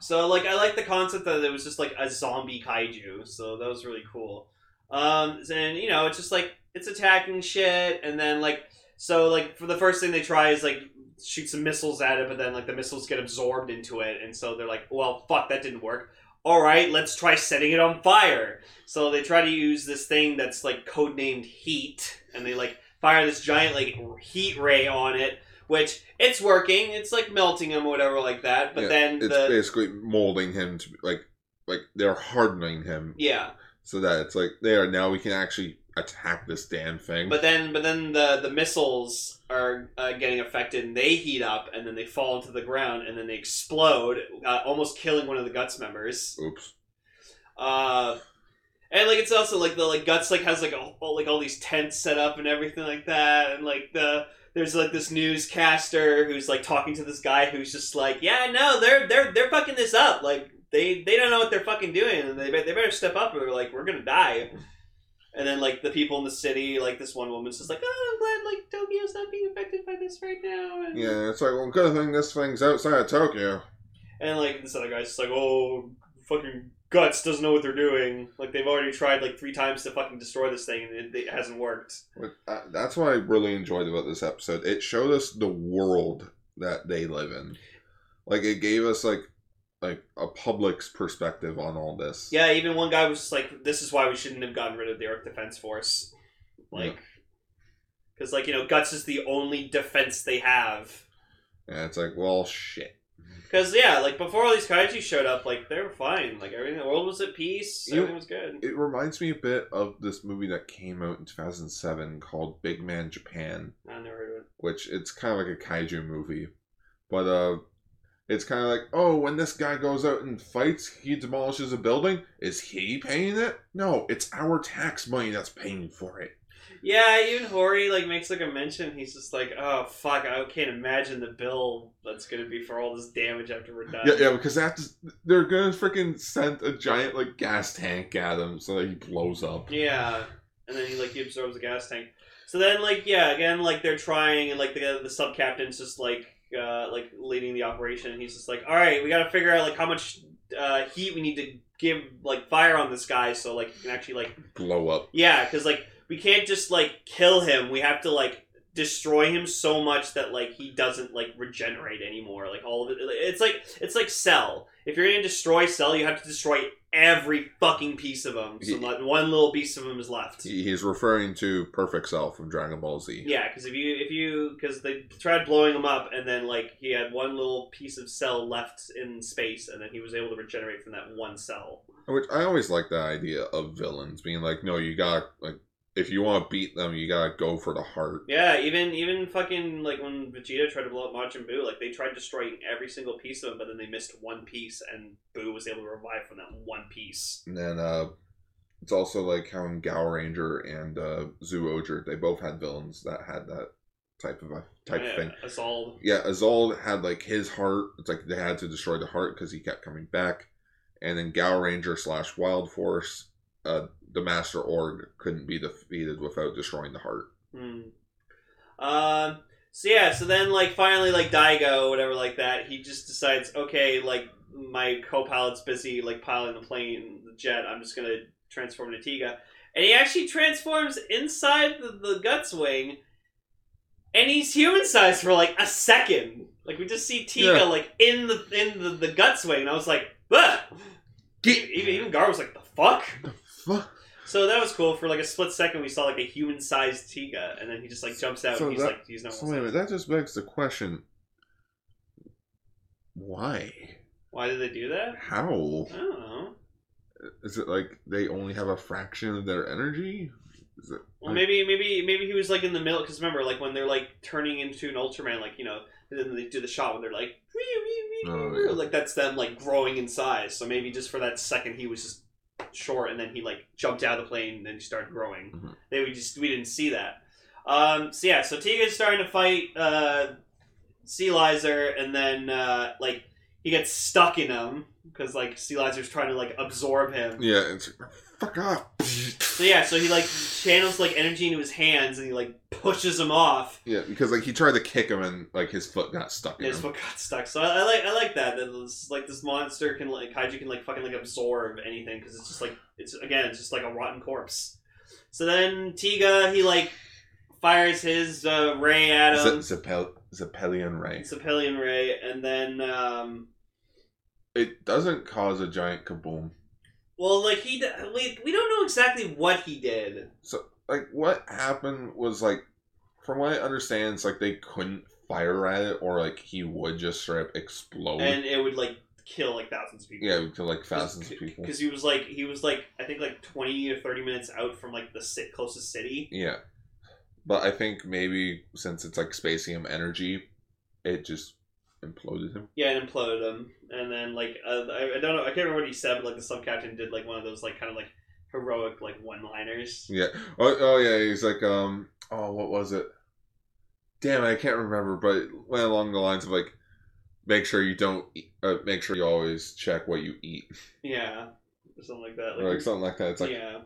So like I like the concept that it was just like a zombie kaiju. So that was really cool. Um, and you know it's just like it's attacking shit, and then like so like for the first thing they try is like shoot some missiles at it, but then like the missiles get absorbed into it, and so they're like, well, fuck, that didn't work. All right, let's try setting it on fire. So they try to use this thing that's like codenamed Heat, and they like. Fire this giant, like, heat ray on it, which, it's working, it's, like, melting him or whatever like that, but yeah, then it's the... It's basically molding him to, like, like, they're hardening him. Yeah. So that it's like, there, now we can actually attack this damn thing. But then, but then the the missiles are uh, getting affected, and they heat up, and then they fall into the ground, and then they explode, uh, almost killing one of the Guts members. Oops. Uh, and like it's also like the like Guts like has like a like all these tents set up and everything like that, and like the. There's like this newscaster who's like talking to this guy who's just like, yeah, no, they're they're they're fucking this up. Like they, they don't know what they're fucking doing, and they they better step up. Or they're like, we're gonna die. And then like the people in the city, like this one woman's just like, oh, I'm glad like Tokyo's not being affected by this right now. And, yeah, it's like, well, good thing this thing's outside of Tokyo. And like this other guy's just like, oh, fucking Guts doesn't know what they're doing. Like they've already tried like three times to fucking destroy this thing, and it, it hasn't worked. That's what I really enjoyed about this episode. It showed us the world that they live in. Like it gave us like like a public's perspective on all this. Yeah, even one guy was just like, "This is why we shouldn't have gotten rid of the Earth Defense Force." Like, because yeah. like you know, Guts is the only defense they have. Yeah, it's like, well, shit. Because, yeah, like, before all these kaiju showed up, like, they were fine. Like, everything, the world was at peace. Everything was good. It reminds me a bit of this movie that came out in two thousand seven called Big Man Japan. I never heard of it. Which, it's kind of like a kaiju movie. But, uh, it's kind of like, oh, when this guy goes out and fights, he demolishes a building. Is he paying it? No, it's our tax money that's paying for it. Yeah, even Hori, like, makes, like, a mention. He's just like, oh, fuck, I can't imagine the bill that's going to be for all this damage after we're done. Yeah, yeah, because after, they're going to freaking send a giant, like, gas tank at him so that he blows up. Yeah, and then he, like, he absorbs the gas tank. So then, like, yeah, again, like, they're trying, and, like, the, the sub-captain's just, like, uh, like, leading the operation, and he's just like, all right, we got to figure out, like, how much uh, heat we need to give, like, fire on this guy so, like, he can actually, like... blow up. Yeah, because, like... we can't just, like, kill him. We have to, like, destroy him so much that, like, he doesn't, like, regenerate anymore. Like, all of it. It's like, it's like Cell. If you're going to destroy Cell, you have to destroy every fucking piece of him. So, like, one little piece of him is left. He's referring to Perfect Cell from Dragon Ball Z. Yeah, because if you, if you, because they tried blowing him up, and then, like, he had one little piece of Cell left in space, and then he was able to regenerate from that one Cell. Which, I always like the idea of villains being like, no, you got, like, if you want to beat them, you gotta go for the heart. Yeah, even even fucking, like, when Vegeta tried to blow up Majin Buu, like, they tried destroying every single piece of him, but then they missed one piece, and Buu was able to revive from that one piece. And then, uh, it's also, like, how in Gowranger and, uh, Zoologer, they both had villains that had that type of, type yeah, of thing. Azald. Yeah, Azald had, like, his heart. It's like they had to destroy the heart because he kept coming back. And then Gowranger slash Wild Force, uh, the Master Orb couldn't be defeated without destroying the heart. Hmm. Uh, so yeah, so then, like, finally, like, Daigo, whatever, like that, he just decides, okay, like, my co-pilot's busy, like, piloting the plane, the jet, I'm just gonna transform into Tiga. And he actually transforms inside the, the Gutswing, and he's human-sized for, like, a second. Like, we just see Tiga, yeah. like, in the in the, the Gutswing, and I was like, ugh! Get- even, even Gar was like, the fuck? The fuck? So that was cool. For like a split second, we saw like a human-sized Tiga, and then he just like jumps out, so and he's that, like, he's not. So wait a minute, that just begs the question: why? Why did they do that? How? I don't know. Is it like they only have a fraction of their energy? Is it? Like... Well, maybe, maybe, maybe he was like in the middle. Because remember, like when they're like turning into an Ultraman, like you know, and then they do the shot when they're like, oh, yeah. like that's them like growing in size. So maybe just for that second, he was just. Short, and then he like jumped out of the plane and then he started growing. Mm-hmm. They we just we didn't see that. Um, so yeah, so Tiga's starting to fight uh, Sealizer, and then uh, like he gets stuck in him because like Sealizer's trying to like absorb him. Yeah, it's fuck off. So yeah, so he like channels like energy into his hands and he like pushes him off. Yeah, because like he tried to kick him and like his foot got stuck. In his him. foot got stuck. So I, I like I like that. That this, like this monster can like kaiju can like fucking like absorb anything because it's just like it's again it's just like a rotten corpse. So then Tiga he like fires his uh, ray at him. Z- Zappel- Zappelian ray. Zappelian ray, and then um, it doesn't cause a giant kaboom. Well, like he, we we don't know exactly what he did. So, like, what happened was like, from what I understand, it's like they couldn't fire at it, or like he would just straight up explode, and it would like kill like thousands of people. Yeah, we kill like thousands of people. Because he was like he was like I think like twenty or thirty minutes out from like the sit- closest city. Yeah, but I think maybe since it's like spacium energy, it just imploded him. Yeah, it imploded him, and then like uh, I, I don't know, I can't remember what he said, but like the sub captain did like one of those like kind of like heroic like one liners. Yeah. Oh, oh yeah. He's like um oh what was it? Damn, I can't remember, but it went along the lines of like, make sure you don't eat, uh, make sure you always check what you eat. Yeah, or something like that. Like, or like something like that. It's like, yeah,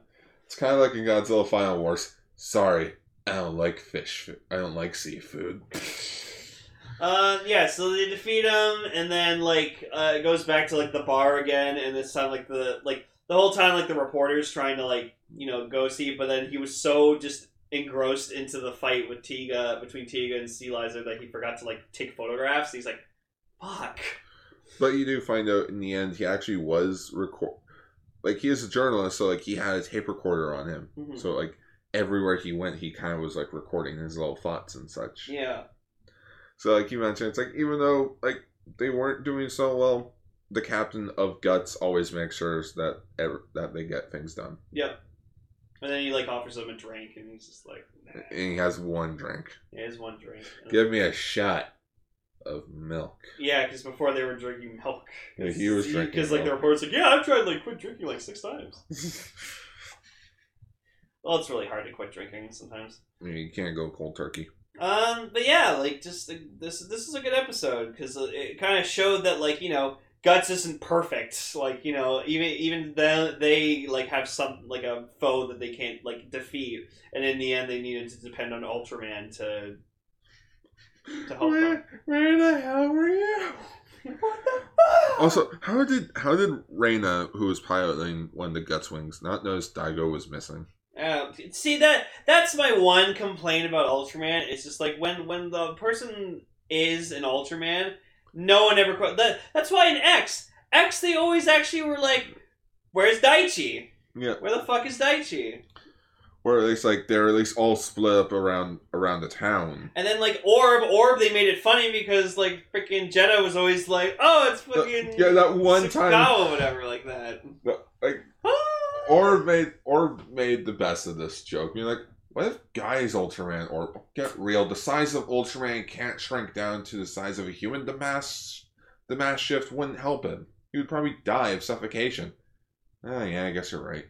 it's kind of like in Godzilla Final Wars. Sorry, I don't like fish. I don't like seafood. Uh, yeah. So they defeat him, and then like uh, it goes back to like the bar again, and this time like the like the whole time like the reporter's trying to like you know go see, but then he was so just engrossed into the fight with Tiga, between Tiga and Sealizer, that he forgot to like take photographs. He's like, fuck. But you do find out in the end he actually was record, like he is a journalist, so like he had a tape recorder on him. Mm-hmm. So like everywhere he went, he kind of was like recording his little thoughts and such. Yeah. So like you mentioned, it's like even though like they weren't doing so well, the captain of Guts always makes sure that ever that they get things done. Yeah. And then he, like, offers him a drink, and he's just like, nah. And he has one drink. Yeah, he has one drink. Give me a shot of milk. Yeah, because before they were drinking milk. Yeah, he was he, drinking Because, like, the reporter's like, yeah, I've tried, like, quit drinking, like, six times. Well, it's really hard to quit drinking sometimes. Yeah, you can't go cold turkey. Um, but yeah, like, just, like, this, this is a good episode, because it kind of showed that, like, you know, Guts isn't perfect, like, you know, even even they, they, like, have some, like, a foe that they can't, like, defeat, and in the end they needed to depend on Ultraman to to help where, them. Where the hell were you? What the fuck? Also, how did, how did Reyna, who was piloting one of the Gutswings, not notice Daigo was missing? Uh, see, that that's my one complaint about Ultraman. It's just, like, when, when the person is an Ultraman... No one ever... That, that's why in X, X, they always actually were like, where's Daichi? Yeah. Where the fuck is Daichi? Or at least, like, they're at least all split up around around the town. And then, like, Orb, Orb, they made it funny because, like, freaking Jedha was always like, oh, it's fucking... Yeah, that one time... or whatever, like that. Like, Orb made Orb made the best of this joke. You're like, what if guys Ultraman, or get real, the size of Ultraman can't shrink down to the size of a human? The mass the mass shift wouldn't help him. He would probably die of suffocation. Oh yeah, I guess you're right.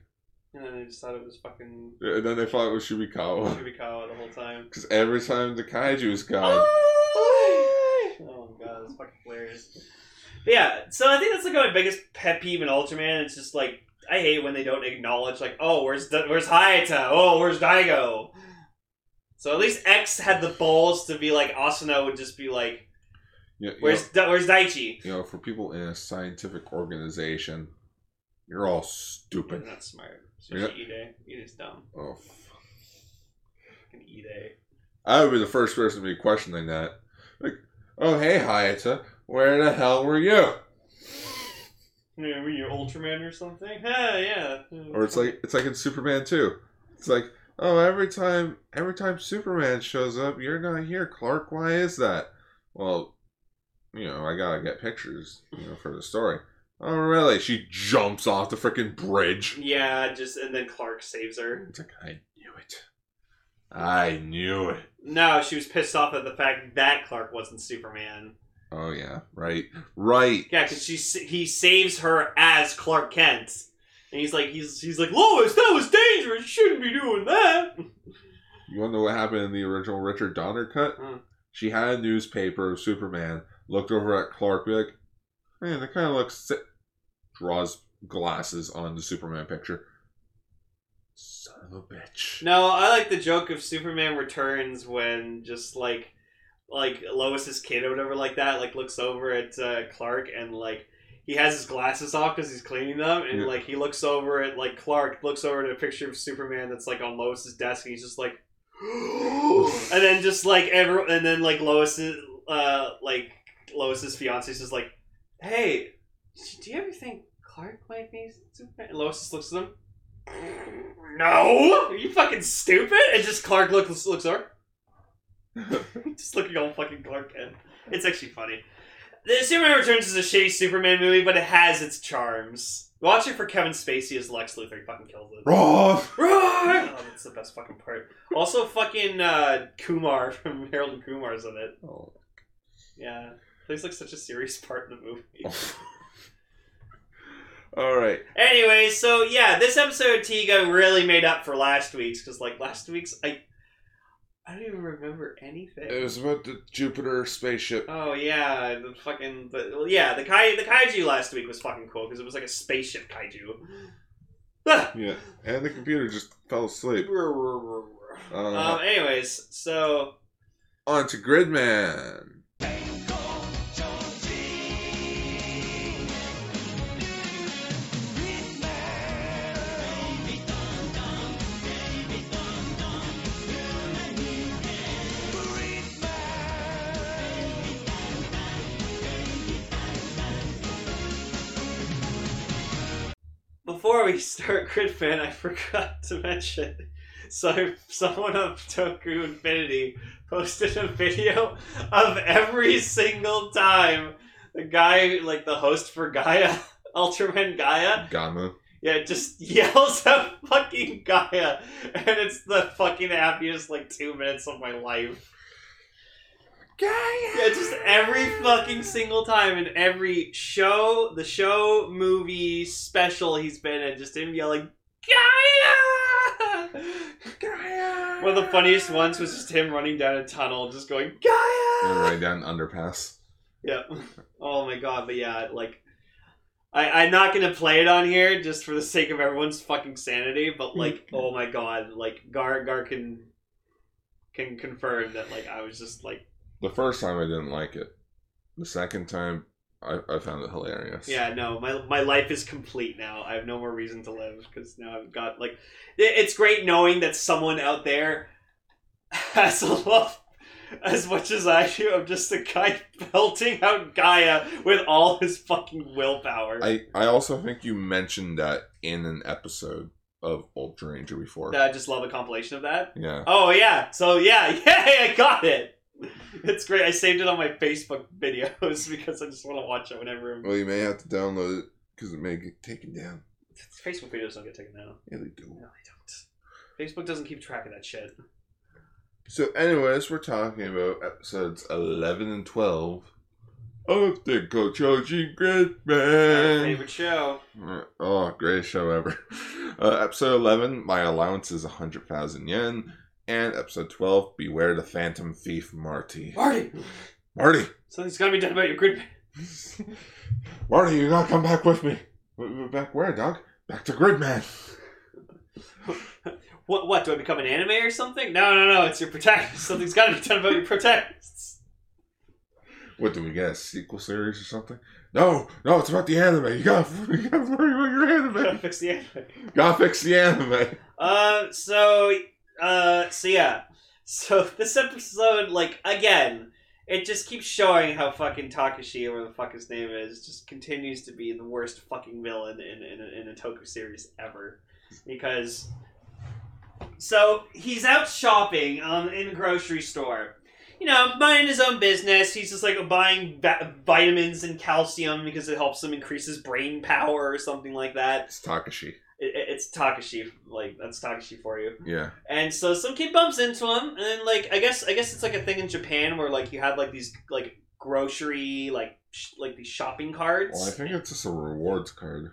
And then they just thought it was fucking... And then they thought it was Shubikawa. Shubikawa the whole time. Because every time the Kaiju's gone... Oh, oh my god, that's fucking hilarious. But yeah, so I think that's like my biggest pet peeve in Ultraman. It's just like... I hate when they don't acknowledge, like, oh, where's da- where's Hayata? Oh, where's Daigo? So at least X had the balls to be like, Asuna would just be like, yeah, where's know, da- where's Daichi? You know, for people in a scientific organization, you're all stupid. You're not smart. Especially yeah. Ide. Ide's dumb. Oh. Fucking Ide. I would be the first person to be questioning that. Like, oh, hey, Hayata, where the hell were you? Yeah, were you Ultraman or something? Huh, yeah. Or it's like it's like in Superman two. It's like, oh, every time every time Superman shows up, you're not here, Clark. Why is that? Well, you know, I gotta get pictures, you know, for the story. Oh, really? She jumps off the freaking bridge. Yeah, just and then Clark saves her. It's like, I knew it. I knew it. No, she was pissed off at the fact that Clark wasn't Superman. Oh, yeah. Right. Right. Yeah, because he saves her as Clark Kent. And he's like, he's he's like, Lois, that was dangerous. You shouldn't be doing that. You want to know what happened in the original Richard Donner cut? Mm. She had a newspaper of Superman, looked over at Clark, be like, man, that kind of looks sick. Draws glasses on the Superman picture. Son of a bitch. No, I like the joke of Superman Returns when just like, like Lois's kid or whatever like that, like looks over at uh, Clark and like he has his glasses off because he's cleaning them, and yeah. like he looks over at like Clark looks over at a picture of Superman that's like on Lois's desk, and he's just like, and then just like every and then like Lois's uh like Lois's fiance's just like, hey, do you ever think Clark might be Superman? And Lois just looks at him. No, are you fucking stupid? And just Clark looks looks over. Just looking all fucking Clark Kent. It's actually funny. The Superman Returns is a shitty Superman movie, but it has its charms. Watch it for Kevin Spacey as Lex Luthor. He fucking kills it. Roar! Roar! Oh, that's the best fucking part. Also, fucking uh, Kumar from Harold and Kumar's in it. Oh. Yeah. Plays like such a serious part in the movie. Alright. Anyway, so yeah, this episode of Tiga really made up for last week's, because like last week's, I I don't even remember anything. It was about the Jupiter spaceship. Oh yeah, the fucking, the, yeah, the, kai, the kaiju last week was fucking cool, because it was like a spaceship kaiju. Yeah, and the computer just fell asleep. uh, um, anyways, so... On to Gridman. Before we start Gridman, I forgot to mention, so someone on Toku Infinity posted a video of every single time the guy, like the host for Gaia, Ultraman Gaia, Gamma, yeah, just yells at fucking Gaia, and it's the fucking happiest like two minutes of my life. Gaia! Yeah, just every fucking single time in every show, the show, movie, special he's been in, just him yelling, Gaia! Gaia! One of the funniest ones was just him running down a tunnel, just going, Gaia! And right down underpass. Yep. Yeah. Oh my god, but yeah, like, I, I'm not gonna play it on here, just for the sake of everyone's fucking sanity, but like, oh my god, like, Gar, Gar can, can confirm that, like, I was just like, the first time I didn't like it. The second time, I, I found it hilarious. Yeah, no, my my life is complete now. I have no more reason to live, because now I've got, like... It, it's great knowing that someone out there has a love as much as I do. I'm just a guy belting out Gaia with all his fucking willpower. I, I also think you mentioned that in an episode of Ultra Ranger before. That I just love a compilation of that? Yeah. Oh, yeah. So, yeah. Yay, I got it! It's great. I saved it on my Facebook videos because I just want to watch it whenever. Well, you may have to download it because it may get taken down. Facebook videos don't get taken down. Yeah, they do. No, they don't. Facebook doesn't keep track of that shit. So, anyways, we're talking about episodes eleven and twelve of the Gochoji Gridman. Our favorite show. Oh, greatest show ever. Uh, episode eleven, My Allowance is one hundred thousand yen. And episode twelve, Beware the Phantom Thief, Marty. Marty! Marty! Something's gotta be done about your Gridman. Marty, you gotta come back with me. Back where, dog? Back to Gridman. What, what, do I become an anime or something? No, no, no, it's your protagonist. Something's gotta be done about your protagonists. What, do we get a sequel series or something? No, no, it's about the anime. You gotta, you gotta worry about your anime. You gotta fix the anime. Gotta fix the anime. Uh, so... Uh, so yeah, so this episode, like, again, it just keeps showing how fucking Takashi, or whatever the fuck his name is, just continues to be the worst fucking villain in, in, in a Toku series ever. Because, so, he's out shopping, um, in a grocery store. You know, minding his own business, he's just, like, buying va- vitamins and calcium because it helps him increase his brain power or something like that. It's Takashi. It's Takashi, like, that's Takashi for you. Yeah. And so some kid bumps into him, and then, like, I guess I guess it's, like, a thing in Japan where, like, you have, like, these, like, grocery, like, sh- like these shopping cards. Well, I think it's just a rewards card.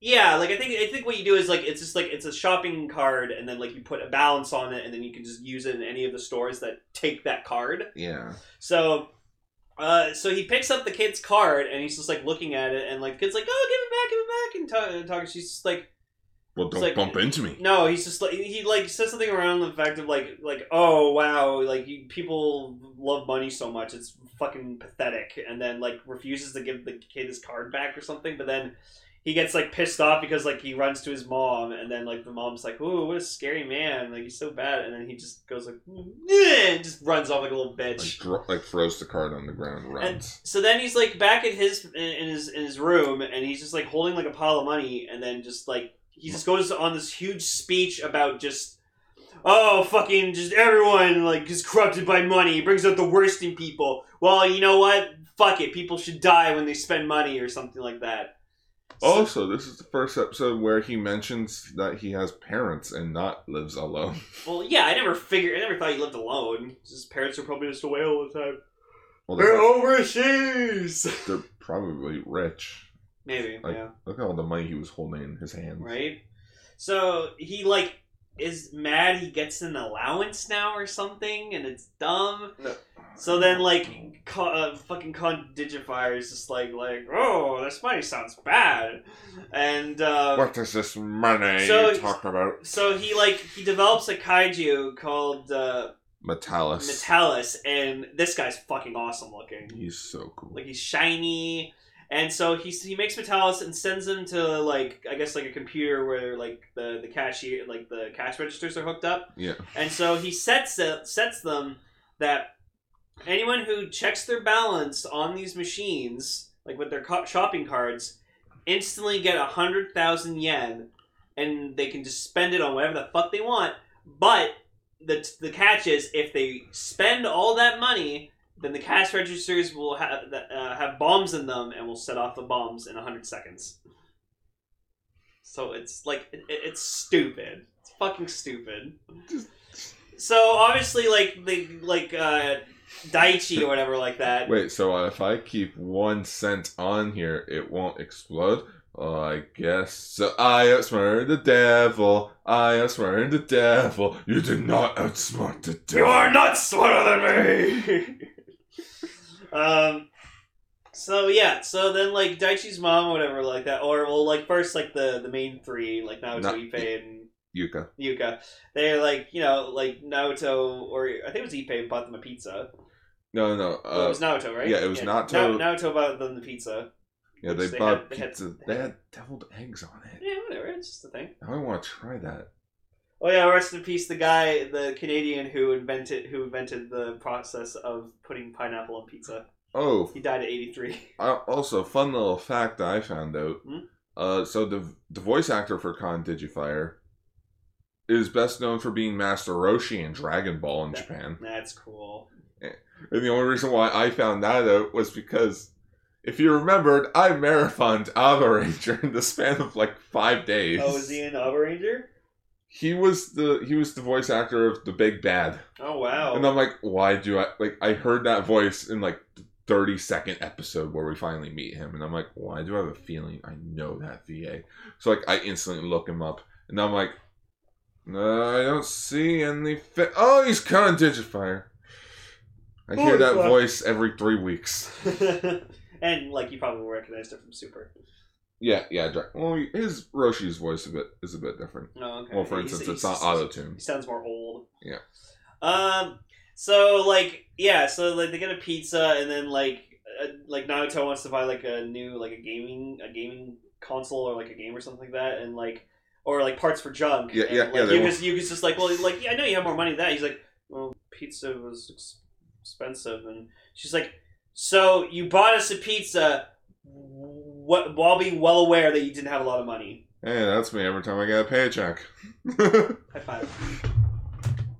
Yeah, like, I think I think what you do is, like, it's just, like, it's a shopping card, and then, like, you put a balance on it, and then you can just use it in any of the stores that take that card. Yeah. So... Uh, so he picks up the kid's card, and he's just, like, looking at it, and, like, the kid's like, oh, give it back, give it back, and Takashi's just like... Well, don't like, bump into me. No, he's just, like, he, like, says something around the fact of, like, like, oh, wow, like, you, people love money so much, it's fucking pathetic, and then, like, refuses to give the kid his card back or something, but then he gets, like, pissed off because, like, he runs to his mom, and then, like, the mom's like, ooh, what a scary man, like, he's so bad, and then he just goes, like, and just runs off like a little bitch. Like, like throws the card on the ground and runs. And so then he's, like, back at his, in his, in his room, and he's just, like, holding, like, a pile of money, and then just, like, he just goes on this huge speech about just, oh, fucking, just everyone, like, is corrupted by money, it brings out the worst in people. Well, you know what? fuck it, people should die when they spend money or something like that. Also, this is the first episode where he mentions that he has parents and not lives alone. Well, yeah, I never figured, I never thought he lived alone. His parents are probably just away all the time. Well, they're they're overseas! They're probably rich. Maybe, like, yeah. Look at all the money he was holding in his hands. Right? So, he, like, is mad he gets an allowance now or something, and it's dumb. No. So then, like, co- uh, fucking Con Digifier is just like, like, oh, this money sounds bad. And, um... what is this money so, you talk about? So he, like, he develops a kaiju called, uh... Metallus. Metallus, and this guy's fucking awesome looking. He's so cool. Like, he's shiny, and so he he makes Metallus and sends him to, like, I guess, like, a computer where, like, the, the cashier, like, the cash registers are hooked up. Yeah. And so he sets it, sets them that... anyone who checks their balance on these machines, like with their co- shopping cards, instantly get one hundred thousand yen, and they can just spend it on whatever the fuck they want. But the the catch is, if they spend all that money, then the cash registers will have uh, have bombs in them and will set off the bombs in one hundred seconds. So it's like, it, it's stupid. It's fucking stupid. So obviously, like, they, like, uh... Daichi or whatever like that. Wait, so if I keep one cent on here, it won't explode? Oh, I guess so. I outsmarted the devil. I outsmarted the devil. You did not outsmart the devil. You are not smarter than me! um... So, yeah, so then, like, Daichi's mom or whatever like that, or, well, like, first, like, the, the main three, like, Naoto, Ipe, and... Yuka. Yuka. They're like, you know, like Naoto, or I think it was Ipe bought them a pizza. No, no. Uh, well, it was Naoto, right? Yeah, it was yeah. Naoto. Na- Naoto bought them the pizza. Yeah, they, they bought had, pizza. They had, they had deviled eggs on it. Yeah, whatever. It's just a thing. I want to try that. Oh, yeah, rest in peace, the guy, the Canadian who invented who invented the process of putting pineapple on pizza. Oh. He died at eighty-three. Uh, also, fun little fact that I found out. Hmm? Uh, so the the voice actor for Con Digifier is best known for being Master Roshi in Dragon Ball in that, Japan. That's cool. And the only reason why I found that out was because, if you remembered, I marathoned Ava Ranger in the span of like five days. Oh, was he in Ava Ranger? He was the he was the voice actor of the Big Bad. Oh wow! And I'm like, why do I like? I heard that voice in like the thirty second episode where we finally meet him, and I'm like, why do I have a feeling I know that V A? So like, I instantly look him up, and I'm like, no, I don't see any... Fa- oh, he's Con Digifier. I hear oh, that fuck. voice every three weeks. And, like, you probably recognized it from Super. Yeah, yeah. Well, his Roshi's voice a bit is a bit different. Oh, okay. Well, for instance, he's, it's he's, not auto-tuned. He sounds more old. Yeah. Um. So, like, yeah, so, like, they get a pizza, and then, like, uh, like Naoto wants to buy, like, a new, like, a gaming a gaming console or, like, a game or something like that, and, like... or, like, parts for junk. Yeah, and, yeah, like, yeah. You just, you just like, well, like, yeah, I know you have more money than that. He's like, well, pizza was ex- expensive. And she's like, so you bought us a pizza while well, being well aware that you didn't have a lot of money. Hey, that's me every time I get a paycheck. High five.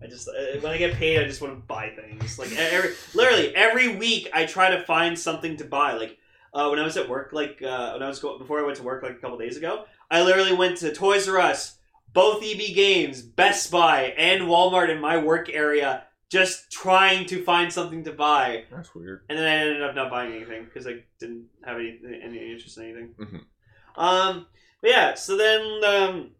I just, when I get paid, I just want to buy things. Like, every, literally, every week I try to find something to buy. Like, uh, when I was at work, like, uh, when I was go- before I went to work, like, a couple days ago, I literally went to Toys R Us, both E B Games, Best Buy, and Walmart in my work area, just trying to find something to buy. That's weird. And then I ended up not buying anything because I didn't have any, any interest in anything. Mm-hmm. Um, but yeah, so then, um,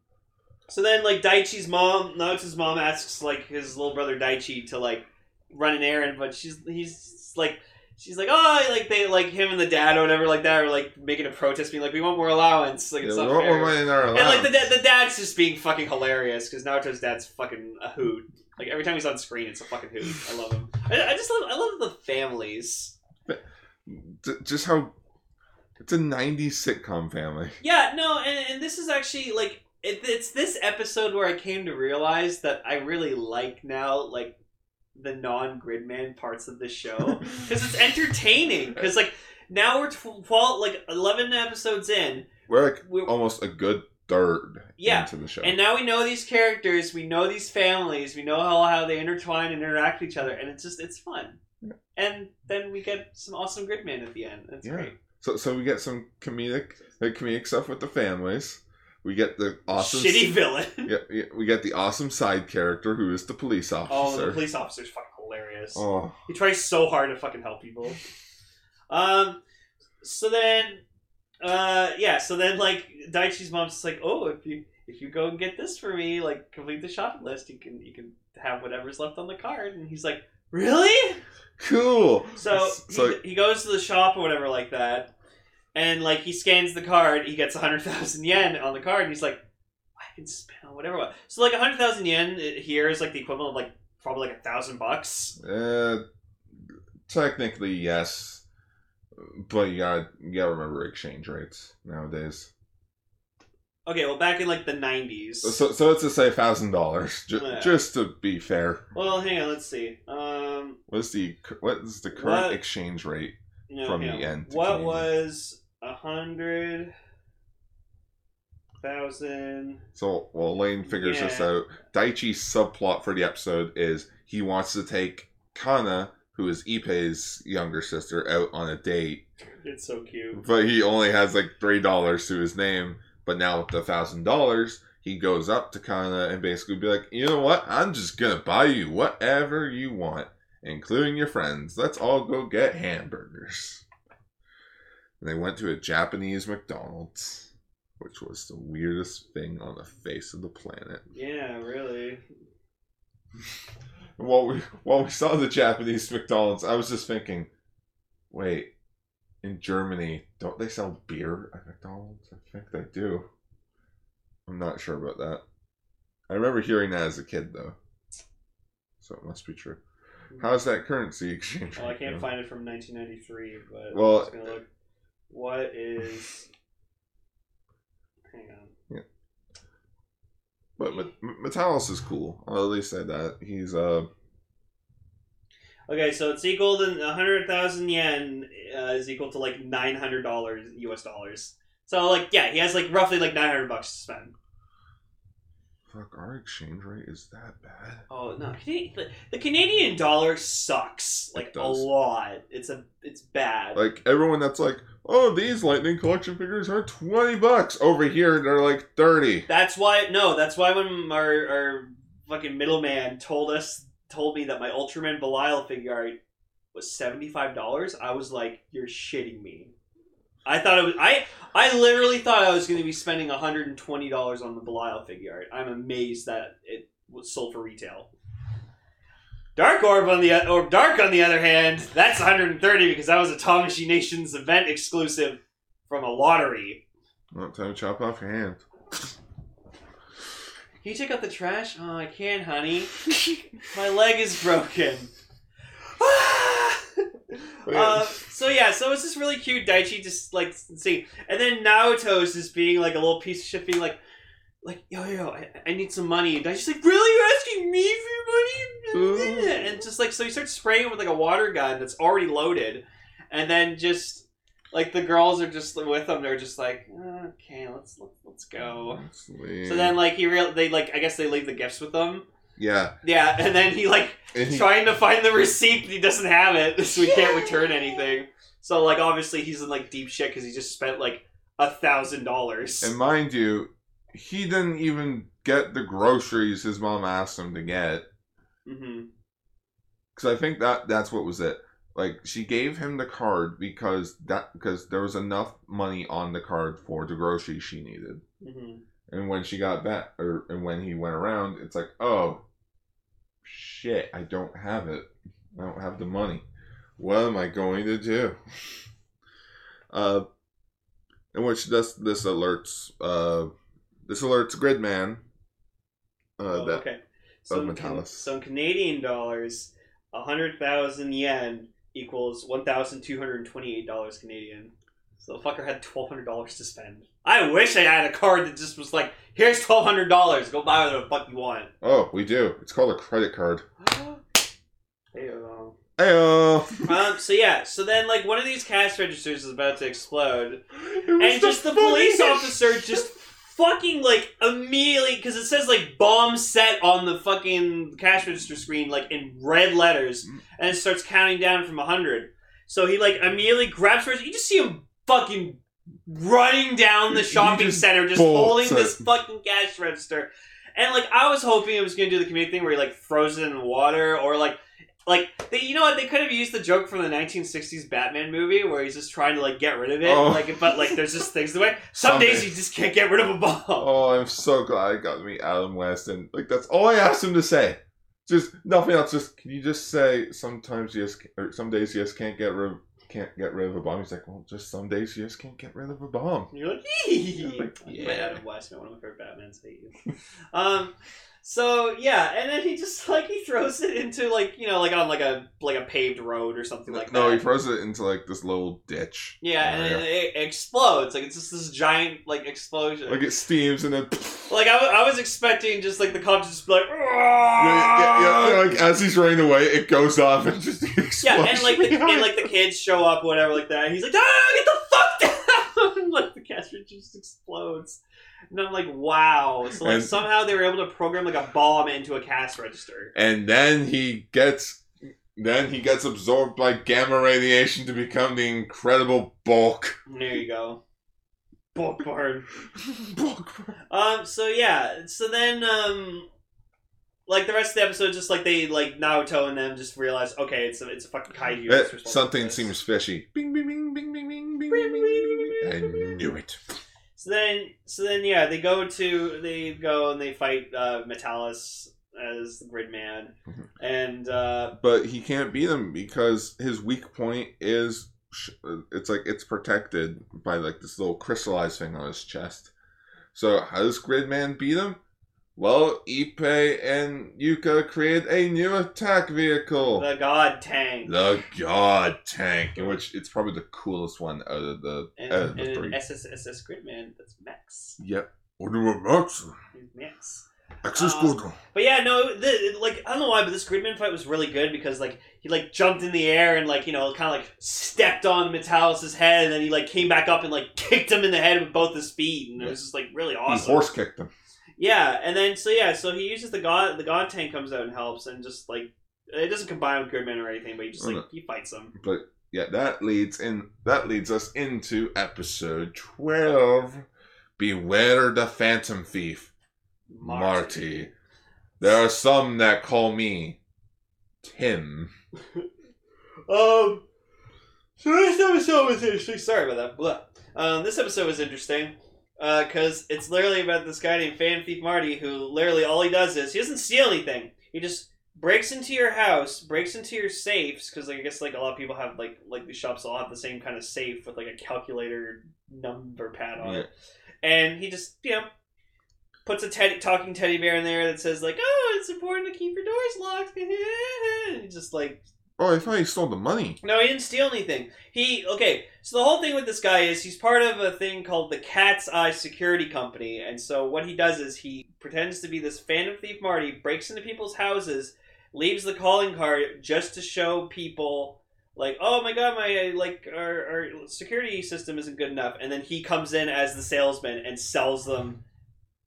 so then like Daichi's mom, Naoto's mom asks like his little brother Daichi to like run an errand, but she's he's like. She's like, oh, like they, like him and the dad or whatever, like that, are like making a protest, being like, we want more allowance, like yeah, it's not fair. More money in our allowance. And like the da- the dad's just being fucking hilarious because Naoto's dad's fucking a hoot. Like every time he's on screen, it's a fucking hoot. I love him. I, I just love, I love the families. Just how it's a nineties sitcom family. Yeah, no, and and this is actually like it, it's this episode where I came to realize that I really like now, like, the non-Gridman parts of the show because it's entertaining because like now we're twelve like eleven episodes in, we're like we're, almost a good third yeah into the show, and now we know these characters, we know these families, we know how, how they intertwine and interact with each other, and it's just it's fun. Yeah. and then we get some awesome Gridman at the end. That's yeah. great. So so we get some comedic the comedic stuff with the families. We get the awesome shitty villain. Yeah, we get the awesome side character who is the police officer. Oh, the police officer's fucking hilarious. Oh. He tries so hard to fucking help people. Um, so then, uh, yeah, so then like Daichi's mom's just like, oh, if you if you go and get this for me, like complete the shopping list, you can you can have whatever's left on the card. And he's like, really? Cool. So, so he, he goes to the shop or whatever like that. And, like, he scans the card, he gets one hundred thousand yen on the card, and he's like, I can spend on whatever I want. So, like, one hundred thousand yen here is, like, the equivalent of, like, probably, like, a thousand bucks. Uh, technically, yes. But you gotta, you gotta remember exchange rates nowadays. Okay, well, back in, like, the nineties. So, so let's just say one thousand dollars, ju- yeah. just to be fair. Well, hang on, let's see. Um, What's the, what is the current what? exchange rate? No, from the end what Canadian. Was a hundred thousand so well Lane figures yeah. this out. Daichi's subplot for the episode is he wants to take Kana, who is Ipe's younger sister, out on a date. It's so cute, but he only has like three dollars to his name. But now with the thousand dollars he goes up to Kana and basically be like, you know what, I'm just gonna buy you whatever you want, including your friends. Let's all go get hamburgers. And they went to a Japanese McDonald's, which was the weirdest thing on the face of the planet. Yeah, really. While we while we saw the Japanese McDonald's, I was just thinking, wait, in Germany, don't they sell beer at McDonald's? I think they do. I'm not sure about that. I remember hearing that as a kid, though. So it must be true. How's that currency exchange rate? Well, I can't now? find it from nineteen ninety-three, but well, I'm just going to look. What is... Hang on. Yeah. But Metallus is cool. I'll at least say that. He's, uh... okay, so it's equal to one hundred thousand yen uh, is equal to, like, nine hundred dollars U S dollars. So, like, yeah, he has, like, roughly, like, nine hundred bucks to spend. Fuck, our exchange rate is that bad? Oh, no. The Canadian dollar sucks. Like, a lot. It's a, it's bad. Like, everyone that's like, oh, these Lightning collection figures are twenty bucks. Over here, they're like thirty. That's why, no, that's why when our, our fucking middleman told us, told me that my Ultraman Belial figure was seventy-five dollars, I was like, you're shitting me. I thought it was, I I literally thought I was going to be spending one hundred twenty dollars on the Belial figure. I'm amazed that it was sold for retail. Dark Orb on the or Dark on the other hand, that's one hundred thirty because that was a Tomashi Nations event exclusive from a lottery. Well, time to chop off your hand. Can you take out the trash? Oh, I can, honey. My leg is broken. Uh, so yeah, so it's just really cute. Daichi just like seeing, and then Naoto's just being like a little piece of shit, being like, like yo yo, I, I need some money. And Daichi's like, really, you're asking me for money? And just like so, he starts spraying it with like a water gun that's already loaded, and then just like the girls are just with him. They're just like, okay, let's let's, let's go. Sweet. So then like he real they like I guess they leave the gifts with them. Yeah. Yeah, and then he, like, he, trying to find the receipt, he doesn't have it, so he can't return anything. So, like, obviously he's in, like, deep shit because he just spent, like, a thousand dollars. And mind you, he didn't even get the groceries his mom asked him to get. Mm-hmm. Because I think that that's what was it. Like, she gave him the card because that because there was enough money on the card for the groceries she needed. Mm-hmm. And when she got back, or and when he went around, it's like, oh... shit, I don't have it. I don't have the money. What am I going to do? Uh, in which this this alerts uh this alerts Gridman. Uh, oh, that, okay. So in, Can- so in Canadian dollars, a hundred thousand yen equals one thousand two hundred twenty-eight dollars Canadian. So the fucker had twelve hundred dollars to spend. I wish I had a card that just was like, here's twelve hundred dollars, go buy whatever the fuck you want. Oh, we do. It's called a credit card. Ayo. Ayo. Um, so yeah, so then like one of these cash registers is about to explode. And just the police officer just fucking, like, immediately, because it says, like, bomb set on the fucking cash register screen, like, in red letters, and it starts counting down from one hundred. So he, like, immediately grabs her. You just see him fucking running down the shopping just center, just holding it. This fucking cash register. And, like, I was hoping it was going to do the comedic thing where he, like, throws it in water, or, like, Like, they, you know what, they could have used the joke from the nineteen sixties Batman movie where he's just trying to, like, get rid of it, oh. like, but, like, there's just things the way. Some Someday. days you just can't get rid of a ball. Oh, I'm so glad I got to meet Adam West, and, like, that's all I asked him to say. Just, nothing else, just, can you just say, sometimes you just, or some days you just can't get rid of, can't get rid of a bomb. He's like, well, just some days you just can't get rid of a bomb. And you're like, eee! Like, yeah. Right, Adam West, one of my favorite Batmans, hate you. Um... So, yeah, and then he just, like, he throws it into, like, you know, like, on, like, a like a paved road or something like that. No, he throws it into, like, this little ditch. Yeah, area. And it, it explodes. Like, it's just this giant, like, explosion. Like, it steams and then... Like, I, w- I was expecting just, like, the cop to just be like... Yeah, yeah, yeah, like, as he's running away, it goes off and just explodes. Yeah, and, like, the, and, like, the kids show up, whatever, like that, and he's like, no, no, get the fuck down! Like, the cash register just explodes. And I'm like, wow. So, like, and somehow they were able to program, like, a bomb into a cash register. And then he gets, then he gets absorbed by gamma radiation to become the incredible Bulk. There you go. Bulk burn. Bulk burn. Um, so, yeah. So then, um, like, the rest of the episode, just, like, they, like, Naoto and them just realize, okay, it's a, it's a fucking kaiju. It, something seems fishy. Bing, bing, bing, bing, bing, bing, bing, bing, bing, bing. I knew it. So then, so then, yeah, they go to, they go and they fight uh, Metallus as the Grid Man, and uh, but he can't beat him because his weak point is, it's like it's protected by like this little crystallized thing on his chest. So how does Grid Man beat him? Well, Ippei and Yuka create a new attack vehicle. The God Tank. The God Tank, in which it's probably the coolest one out of the, and, out of the and three. And an S S S Gridman, that's Max. Yep. What do we Max? Max. Max is good. But yeah, no, the, like, I don't know why, but this Gridman fight was really good because, like, he, like, jumped in the air and, like, you know, kind of, like, stepped on Metallus' head, and then he, like, came back up and, like, kicked him in the head with both his feet, and it was just, like, really awesome. He horse kicked him. Yeah, and then, so yeah, so he uses the God, the God Tank comes out and helps, and just, like, it doesn't combine with Gridman or anything, but he just, like, mm-hmm. he fights them. But, yeah, that leads in, that leads us into episode twelve, Beware the Phantom Thief, Marty. Marty. There are some that call me Tim. um, so this episode was interesting, sorry about that, blah. Um, this episode was interesting. Uh, cause it's literally about this guy named Phantom Thief Marty who literally all he does is, he doesn't steal anything. He just breaks into your house, breaks into your safes, cause like, I guess like a lot of people have like, like the shops all have the same kind of safe with like a calculator number pad on yeah. it. And he just, you know, puts a teddy, talking teddy bear in there that says like, oh, it's important to keep your doors locked. And he just like... Oh, I thought he stole the money. No, he didn't steal anything. He, okay, so the whole thing with this guy is he's part of a thing called the Cat's Eye Security Company. And so what he does is he pretends to be this Phantom Thief Marty, breaks into people's houses, leaves the calling card just to show people, like, oh my god, my like our, our security system isn't good enough. And then he comes in as the salesman and sells them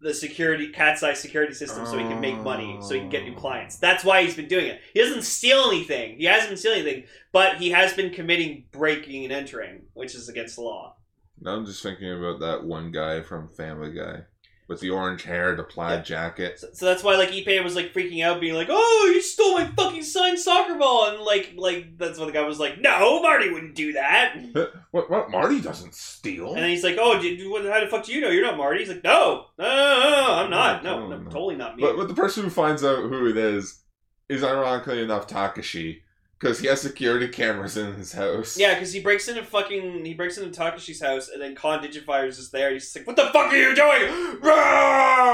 the security Cat's Eye security system so he can make money, so he can get new clients. That's why he's been doing it. He doesn't steal anything. He hasn't been stealing anything, but he has been committing breaking and entering, which is against the law. Now I'm just thinking about that one guy from Family Guy with the orange hair, the plaid yeah. jacket. So, so that's why like Ippei was like freaking out, being like, oh, you stole my fucking signed soccer ball. And like, like that's when the guy was like, no, Marty wouldn't do that. What, what? Marty doesn't steal. And then he's like, oh, did, how the fuck do you know? You're not Marty. He's like, no, no, no, no I'm not. No, no, no, totally not me. But, but the person who finds out who it is, is ironically enough Takashi. Because he has security cameras in his house. Yeah, because he breaks into fucking... He breaks into Takashi's house, and then Con Digifier is just there. He's just like, what the fuck are you doing? Roar!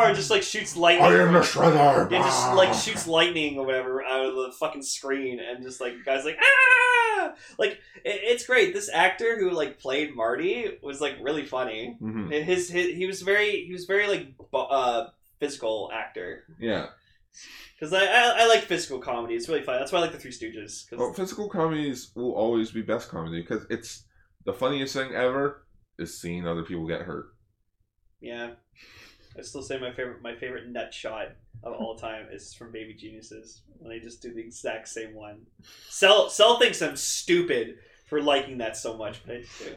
And just, like, shoots lightning. I am the Shredder! Yeah, just, like, shoots lightning or whatever out of the fucking screen. And just, like, the guy's like, ah! Like, it, it's great. This actor who, like, played Marty was, like, really funny. Mm-hmm. And his, his... He was very... He was very, like, uh, physical actor. Yeah. Because I, I I like physical comedy. It's really fun. That's why I like the Three Stooges. Well, physical comedies will always be best comedy because it's the funniest thing ever is seeing other people get hurt. Yeah. I still say my favorite my favorite net shot of all time is from Baby Geniuses when they just do the exact same one. Cell Cell thinks I'm stupid for liking that so much, but I do.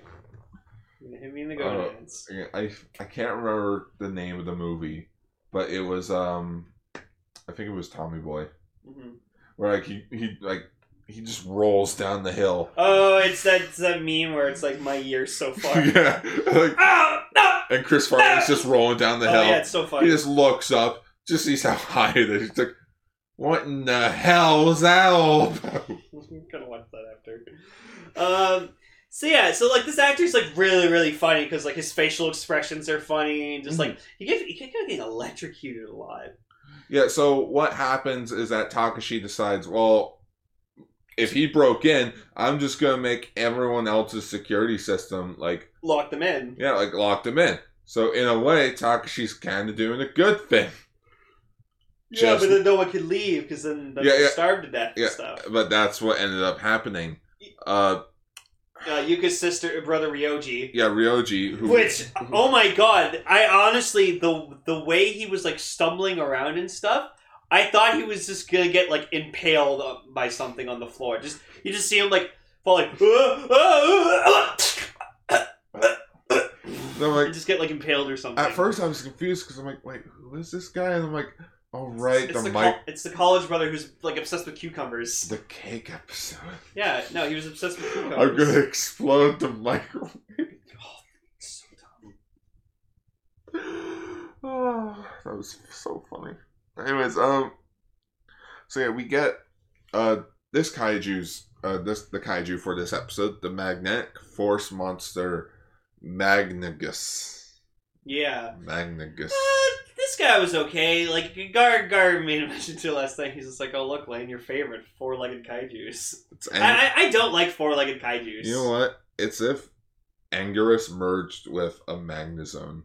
I mean, the go dance. Uh, I, I can't remember the name of the movie, but it was um, I think it was Tommy Boy, mm-hmm. where like he, he like he just rolls down the hill. Oh, it's that it's that meme where it's like my year's so far. Yeah. Like, ah, no! And Chris Farley's just rolling down the oh, hill. Yeah, it's so funny. He just looks up, just sees how high it is. He's like, what in the hell is that all about? I'm gonna watch that after. Um, so yeah, so like this actor's like really, really funny because like his facial expressions are funny and just mm-hmm. like he gets he kind of getting electrocuted a lot. Yeah. So what happens is that Takashi decides, well, if he broke in, I'm just gonna make everyone else's security system like lock them in. Yeah, like lock them in. So in a way, Takashi's kind of doing a good thing. Yeah, just, but then no one could leave because then they're yeah, yeah, starved to death yeah, and stuff. But that's what ended up happening. Uh, uh, Yuka's sister, brother Ryoji. Yeah, Ryoji. Who, which, who, oh my god, I honestly, the the way he was like stumbling around and stuff, I thought he was just gonna get like impaled by something on the floor. Just you just see him like fall like. So like, just get like impaled or something. At first, I was confused because I'm like, wait, who is this guy? And I'm like, all right, it's the, the Mike. Co- it's the college brother who's like obsessed with cucumbers. The cake episode. Yeah, no, he was obsessed with cucumbers. I'm gonna explode the microwave. Oh, it's so dumb. Oh, that was so funny. Anyways, um, so yeah, we get uh this kaiju's uh this the kaiju for this episode, the magnetic force monster. Magnagus. Yeah. Magnagus. Uh, this guy was okay. Like, Gar, Gar made a mention to last night. He's just like, oh, look, Lane, your favorite four-legged kaijus. Ang- I, I don't like four-legged kaijus. You know what? It's if Anguirus merged with a Magnezone.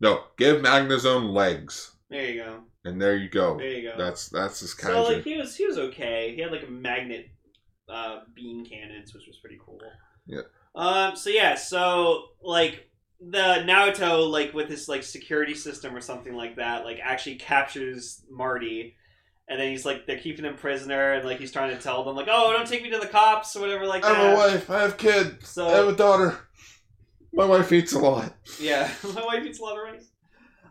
No, give Magnezone legs. There you go. And there you go. There you go. That's that's his kaiju. So, like, he was, he was okay. He had, like, a magnet uh, beam cannons, which was pretty cool. Yeah. Um, so yeah, so, like, the Naoto, like, with his, like, security system or something like that, like, actually captures Marty, and then he's, like, they're keeping him prisoner, and, like, he's trying to tell them, like, oh, don't take me to the cops, or whatever, like that. I have a wife, I have kids, so, I have a daughter. My wife eats a lot. Yeah, my wife eats a lot of rice.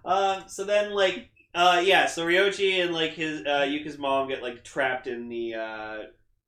Um, so then, like, uh, yeah, so Ryoji and, like, his, uh, Yuka's mom get, like, trapped in the, uh...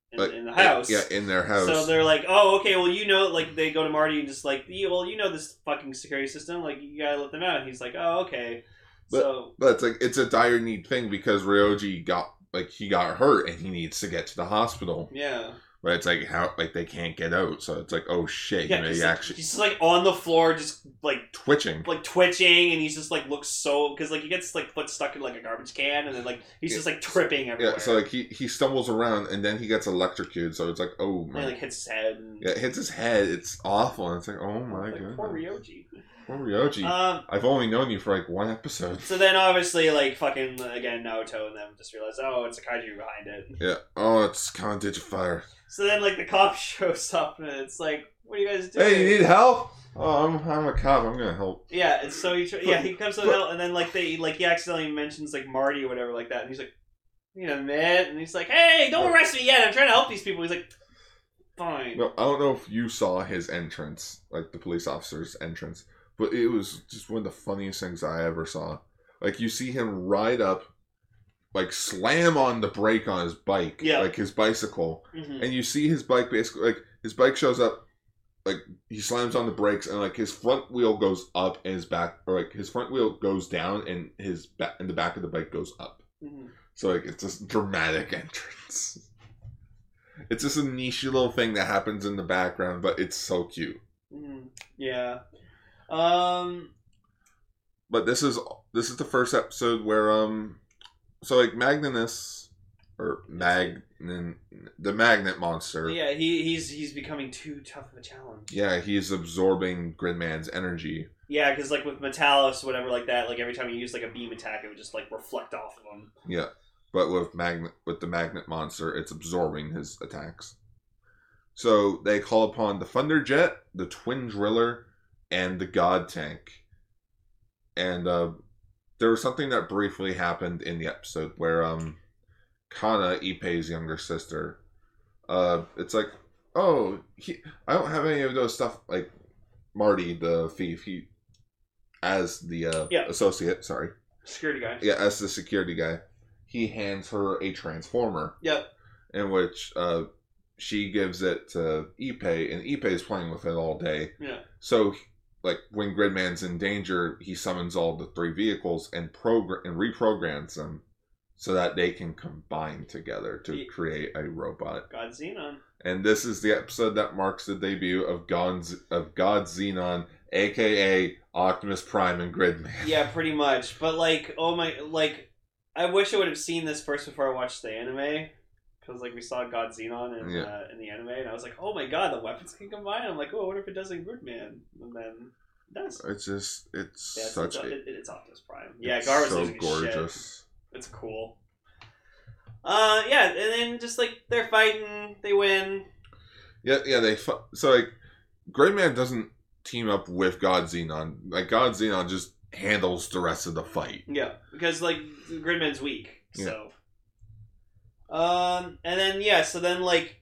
In, but, in the house. Yeah, in their house. So they're like, oh, okay, well, you know, like, they go to Marty and just like, well, you know this fucking security system, like, you gotta let them out. And he's like, oh, okay. But, so, but it's like, it's a dire need thing because Ryoji got, like, he got hurt and he needs to get to the hospital. Yeah. But it's like, how, like, they can't get out. So it's like, oh, shit. Yeah, you know, he's, he actually... like, he's just, like, on the floor, just, like... Twitching. Like, twitching, and he's just, like, looks so... Because, like, he gets, like, foot stuck in, like, a garbage can, and then, like, he's yeah. just, like, tripping everywhere. Yeah, so, like, he, he stumbles around, and then he gets electrocuted, so it's like, oh, my... And he, like, hits his head. And... Yeah, it hits his head. It's awful. And it's like, oh, my like, goodness. Poor Ryoji. Poor Ryoji. Um, I've only known you for, like, one episode. So then, obviously, like, fucking, again, Naoto and them just realize, oh, it's a kaiju behind it. Yeah. Oh, it's Con Digifier. So then, like, the cop shows up, and it's like, what are you guys doing? Hey, you need help? Oh, I'm I'm a cop. I'm going to help. Yeah, and so he, tra- yeah, he comes to help, and then, like, they like he accidentally mentions, like, Marty or whatever like that, and he's like, you know, man, and he's like, hey, don't arrest me yet. I'm trying to help these people. He's like, fine. No, I don't know if you saw his entrance, like, the police officer's entrance, but it was just one of the funniest things I ever saw. Like, you see him ride up, like, slam on the brake on his bike, yeah. like, his bicycle. Mm-hmm. And you see his bike basically, like, his bike shows up, like, he slams on the brakes, and, like, his front wheel goes up and his back, or, like, his front wheel goes down and his back, and the back of the bike goes up. Mm-hmm. So, like, it's this dramatic entrance. It's just a niche little thing that happens in the background, but it's so cute. Mm-hmm. Yeah. Um. But this is, this is the first episode where, um... So, like, Magnanus, or Mag, the magnet monster. Yeah, he, he's he's becoming too tough of a challenge. Yeah, he's absorbing Gridman's energy. Yeah, because, like, with Metalis, whatever, like that, like, every time he used, like, a beam attack, it would just, like, reflect off of him. Yeah, but with magnet with the magnet monster, it's absorbing his attacks. So, they call upon the Thunderjet, the Twin Driller, and the God Tank. And uh, there was something that briefly happened in the episode where um, Kana, Ippei's younger sister, uh, it's like, oh, he, I don't have any of those stuff, like Marty, the thief, he, as the uh, yeah. associate, sorry. Security guy. Yeah, as the security guy. He hands her a transformer. Yep. In which uh, she gives it to Ippei, and Ippei's playing with it all day. Yeah. So, like, when Gridman's in danger, he summons all the three vehicles and progr- and reprograms them so that they can combine together to create a robot. God Xenon. And this is the episode that marks the debut of God, of God Xenon, a k a. Optimus Prime and Gridman. Yeah, pretty much. But, like, oh my, like, I wish I would have seen this first before I watched the anime. Because, like, we saw God Xenon in, yeah. uh, in the anime, and I was like, oh my god, the weapons can combine. I'm like, oh, what if it does in Gridman? And then it does. It's just, it's yeah, such it's, a, it, it's Optimus Prime. Yeah, Gar was so losing gorgeous. Shit. It's cool. Uh, yeah, and then just, like, they're fighting, they win. Yeah, yeah, they fu- So, like, Gridman doesn't team up with God Xenon. Like, God Xenon just handles the rest of the fight. Yeah, because, like, Gridman's weak, so. Yeah. Um, and then, yeah, so then, like,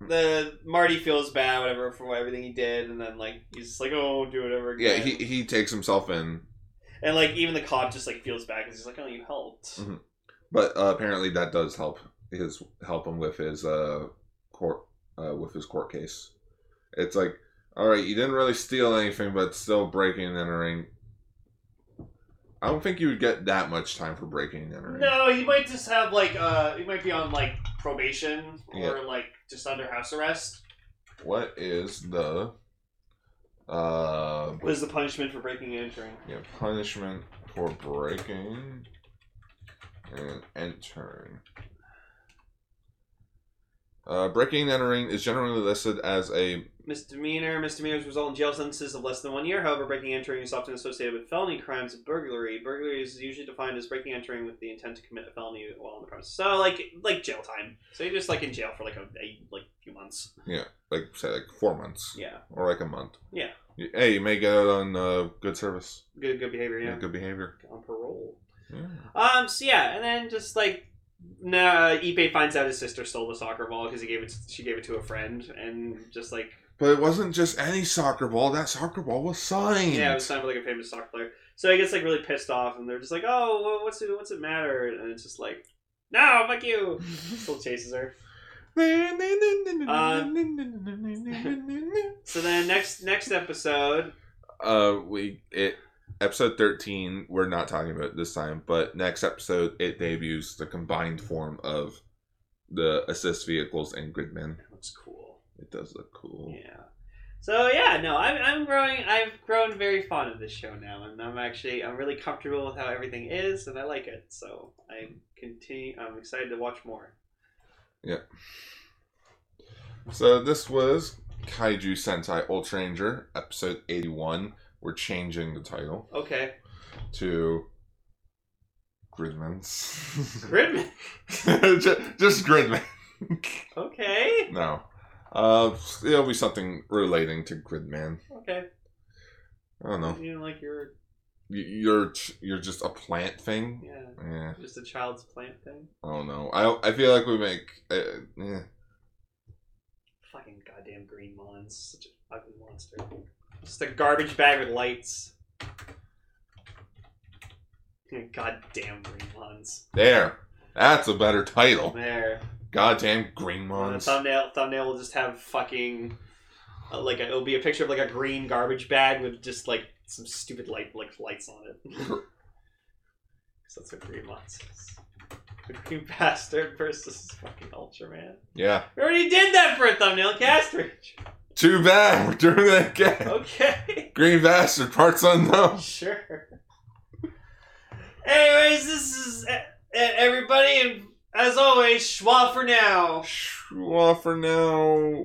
the Marty feels bad, whatever, for everything he did, and then, like, he's just like, oh, do whatever again. Yeah, he, he takes himself in. And, like, even the cop just, like, feels bad, because he's like, oh, you helped. Mm-hmm. But uh, apparently that does help his help him with his uh court uh, with his court case. It's like, all right, you didn't really steal anything, but still breaking and entering. I don't think you would get that much time for breaking and entering. No, you might just have like uh, you might be on like probation or yeah. like just under house arrest. What is the uh? What is the punishment for breaking and entering? Yeah, punishment for breaking. And entering. Uh, breaking and entering is generally listed as a misdemeanor. Misdemeanors result in jail sentences of less than one year. However, breaking and entering is often associated with felony crimes and burglary. Burglary is usually defined as breaking and entering with the intent to commit a felony while on the premises. So, like, like jail time. So you're just like in jail for like a, a like few months. Yeah, like say like four months. Yeah, or like a month. Yeah. Hey, you may get out on uh, good service. Good, good behavior. Yeah. yeah good behavior. On parole. Yeah. Um. So yeah, and then just like, nah, Ippei finds out his sister stole the soccer ball because he gave it. She gave it to a friend, and just like. But it wasn't just any soccer ball. That soccer ball was signed. Yeah, it was signed by like a famous soccer player. So he gets like really pissed off, and they're just like, "Oh, what's it? What's it matter?" And it's just like, "No, fuck you!" Still chases her. uh, so then next next episode. Uh, we it. Episode thirteen, we're not talking about it this time, but next episode, it debuts the combined form of the assist vehicles and Gridman. That looks cool. It does look cool. Yeah. So, yeah, no, I'm, I'm growing, I've grown very fond of this show now, and I'm actually, I'm really comfortable with how everything is, and I like it, so I'm continue, I'm excited to watch more. Yeah. So, this was Kaiju Sentai Ultra Ranger, episode eighty-one. We're changing the title. Okay. To Gridmons. Gridman? just, just Gridman. Okay. No. Uh, it'll be something relating to Gridman. Okay. I don't know. You know, like you're... You're, you're just a plant thing? Yeah. yeah. Just a child's plant thing? I don't know. I, I feel like we make... Uh, yeah. Fucking goddamn Greenmons. Such an ugly monster. Just a garbage bag with lights. Goddamn Greenmons. There. That's a better title. There. Goddamn Greenmons. The thumbnail, thumbnail will just have fucking... Uh, like a, it'll be a picture of like a green garbage bag with just like some stupid light like lights on it. Because that's what Greenmons is. The Green Bastard versus fucking Ultraman. Yeah. We already did that for a thumbnail, Castridge. Too bad. We're doing that again. Okay. Green Bastard, parts unknown. Sure. Anyways, this is it, everybody. And as always, schwa for now. Schwa for now.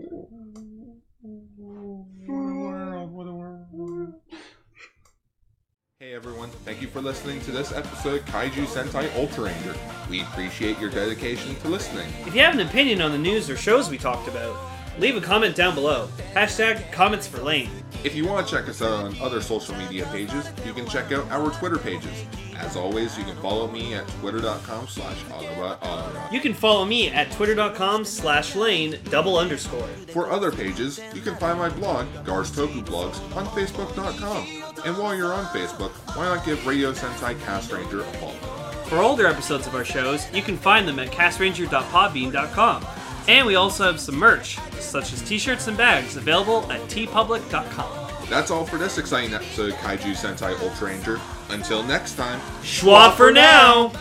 Hey everyone, thank you for listening to this episode of Kaiju Sentai Ultra Ranger. We appreciate your dedication to listening. If you have an opinion on the news or shows we talked about, leave a comment down below. Hashtag comments for Lane. If you want to check us out on other social media pages, you can check out our Twitter pages. As always, you can follow me at twitter.com slash Autobot. You can follow me at twitter.com slash lane double underscore. For other pages, you can find my blog, Gar's Toku Blogs, on facebook dot com. And while you're on Facebook, why not give Radio Sentai Cast Ranger a follow? For older episodes of our shows, you can find them at castranger dot podbean dot com. And we also have some merch, such as t-shirts and bags, available at tee public dot com. That's all for this exciting episode of Kaiju Sentai Ultra Ranger. Until next time, schwa for now!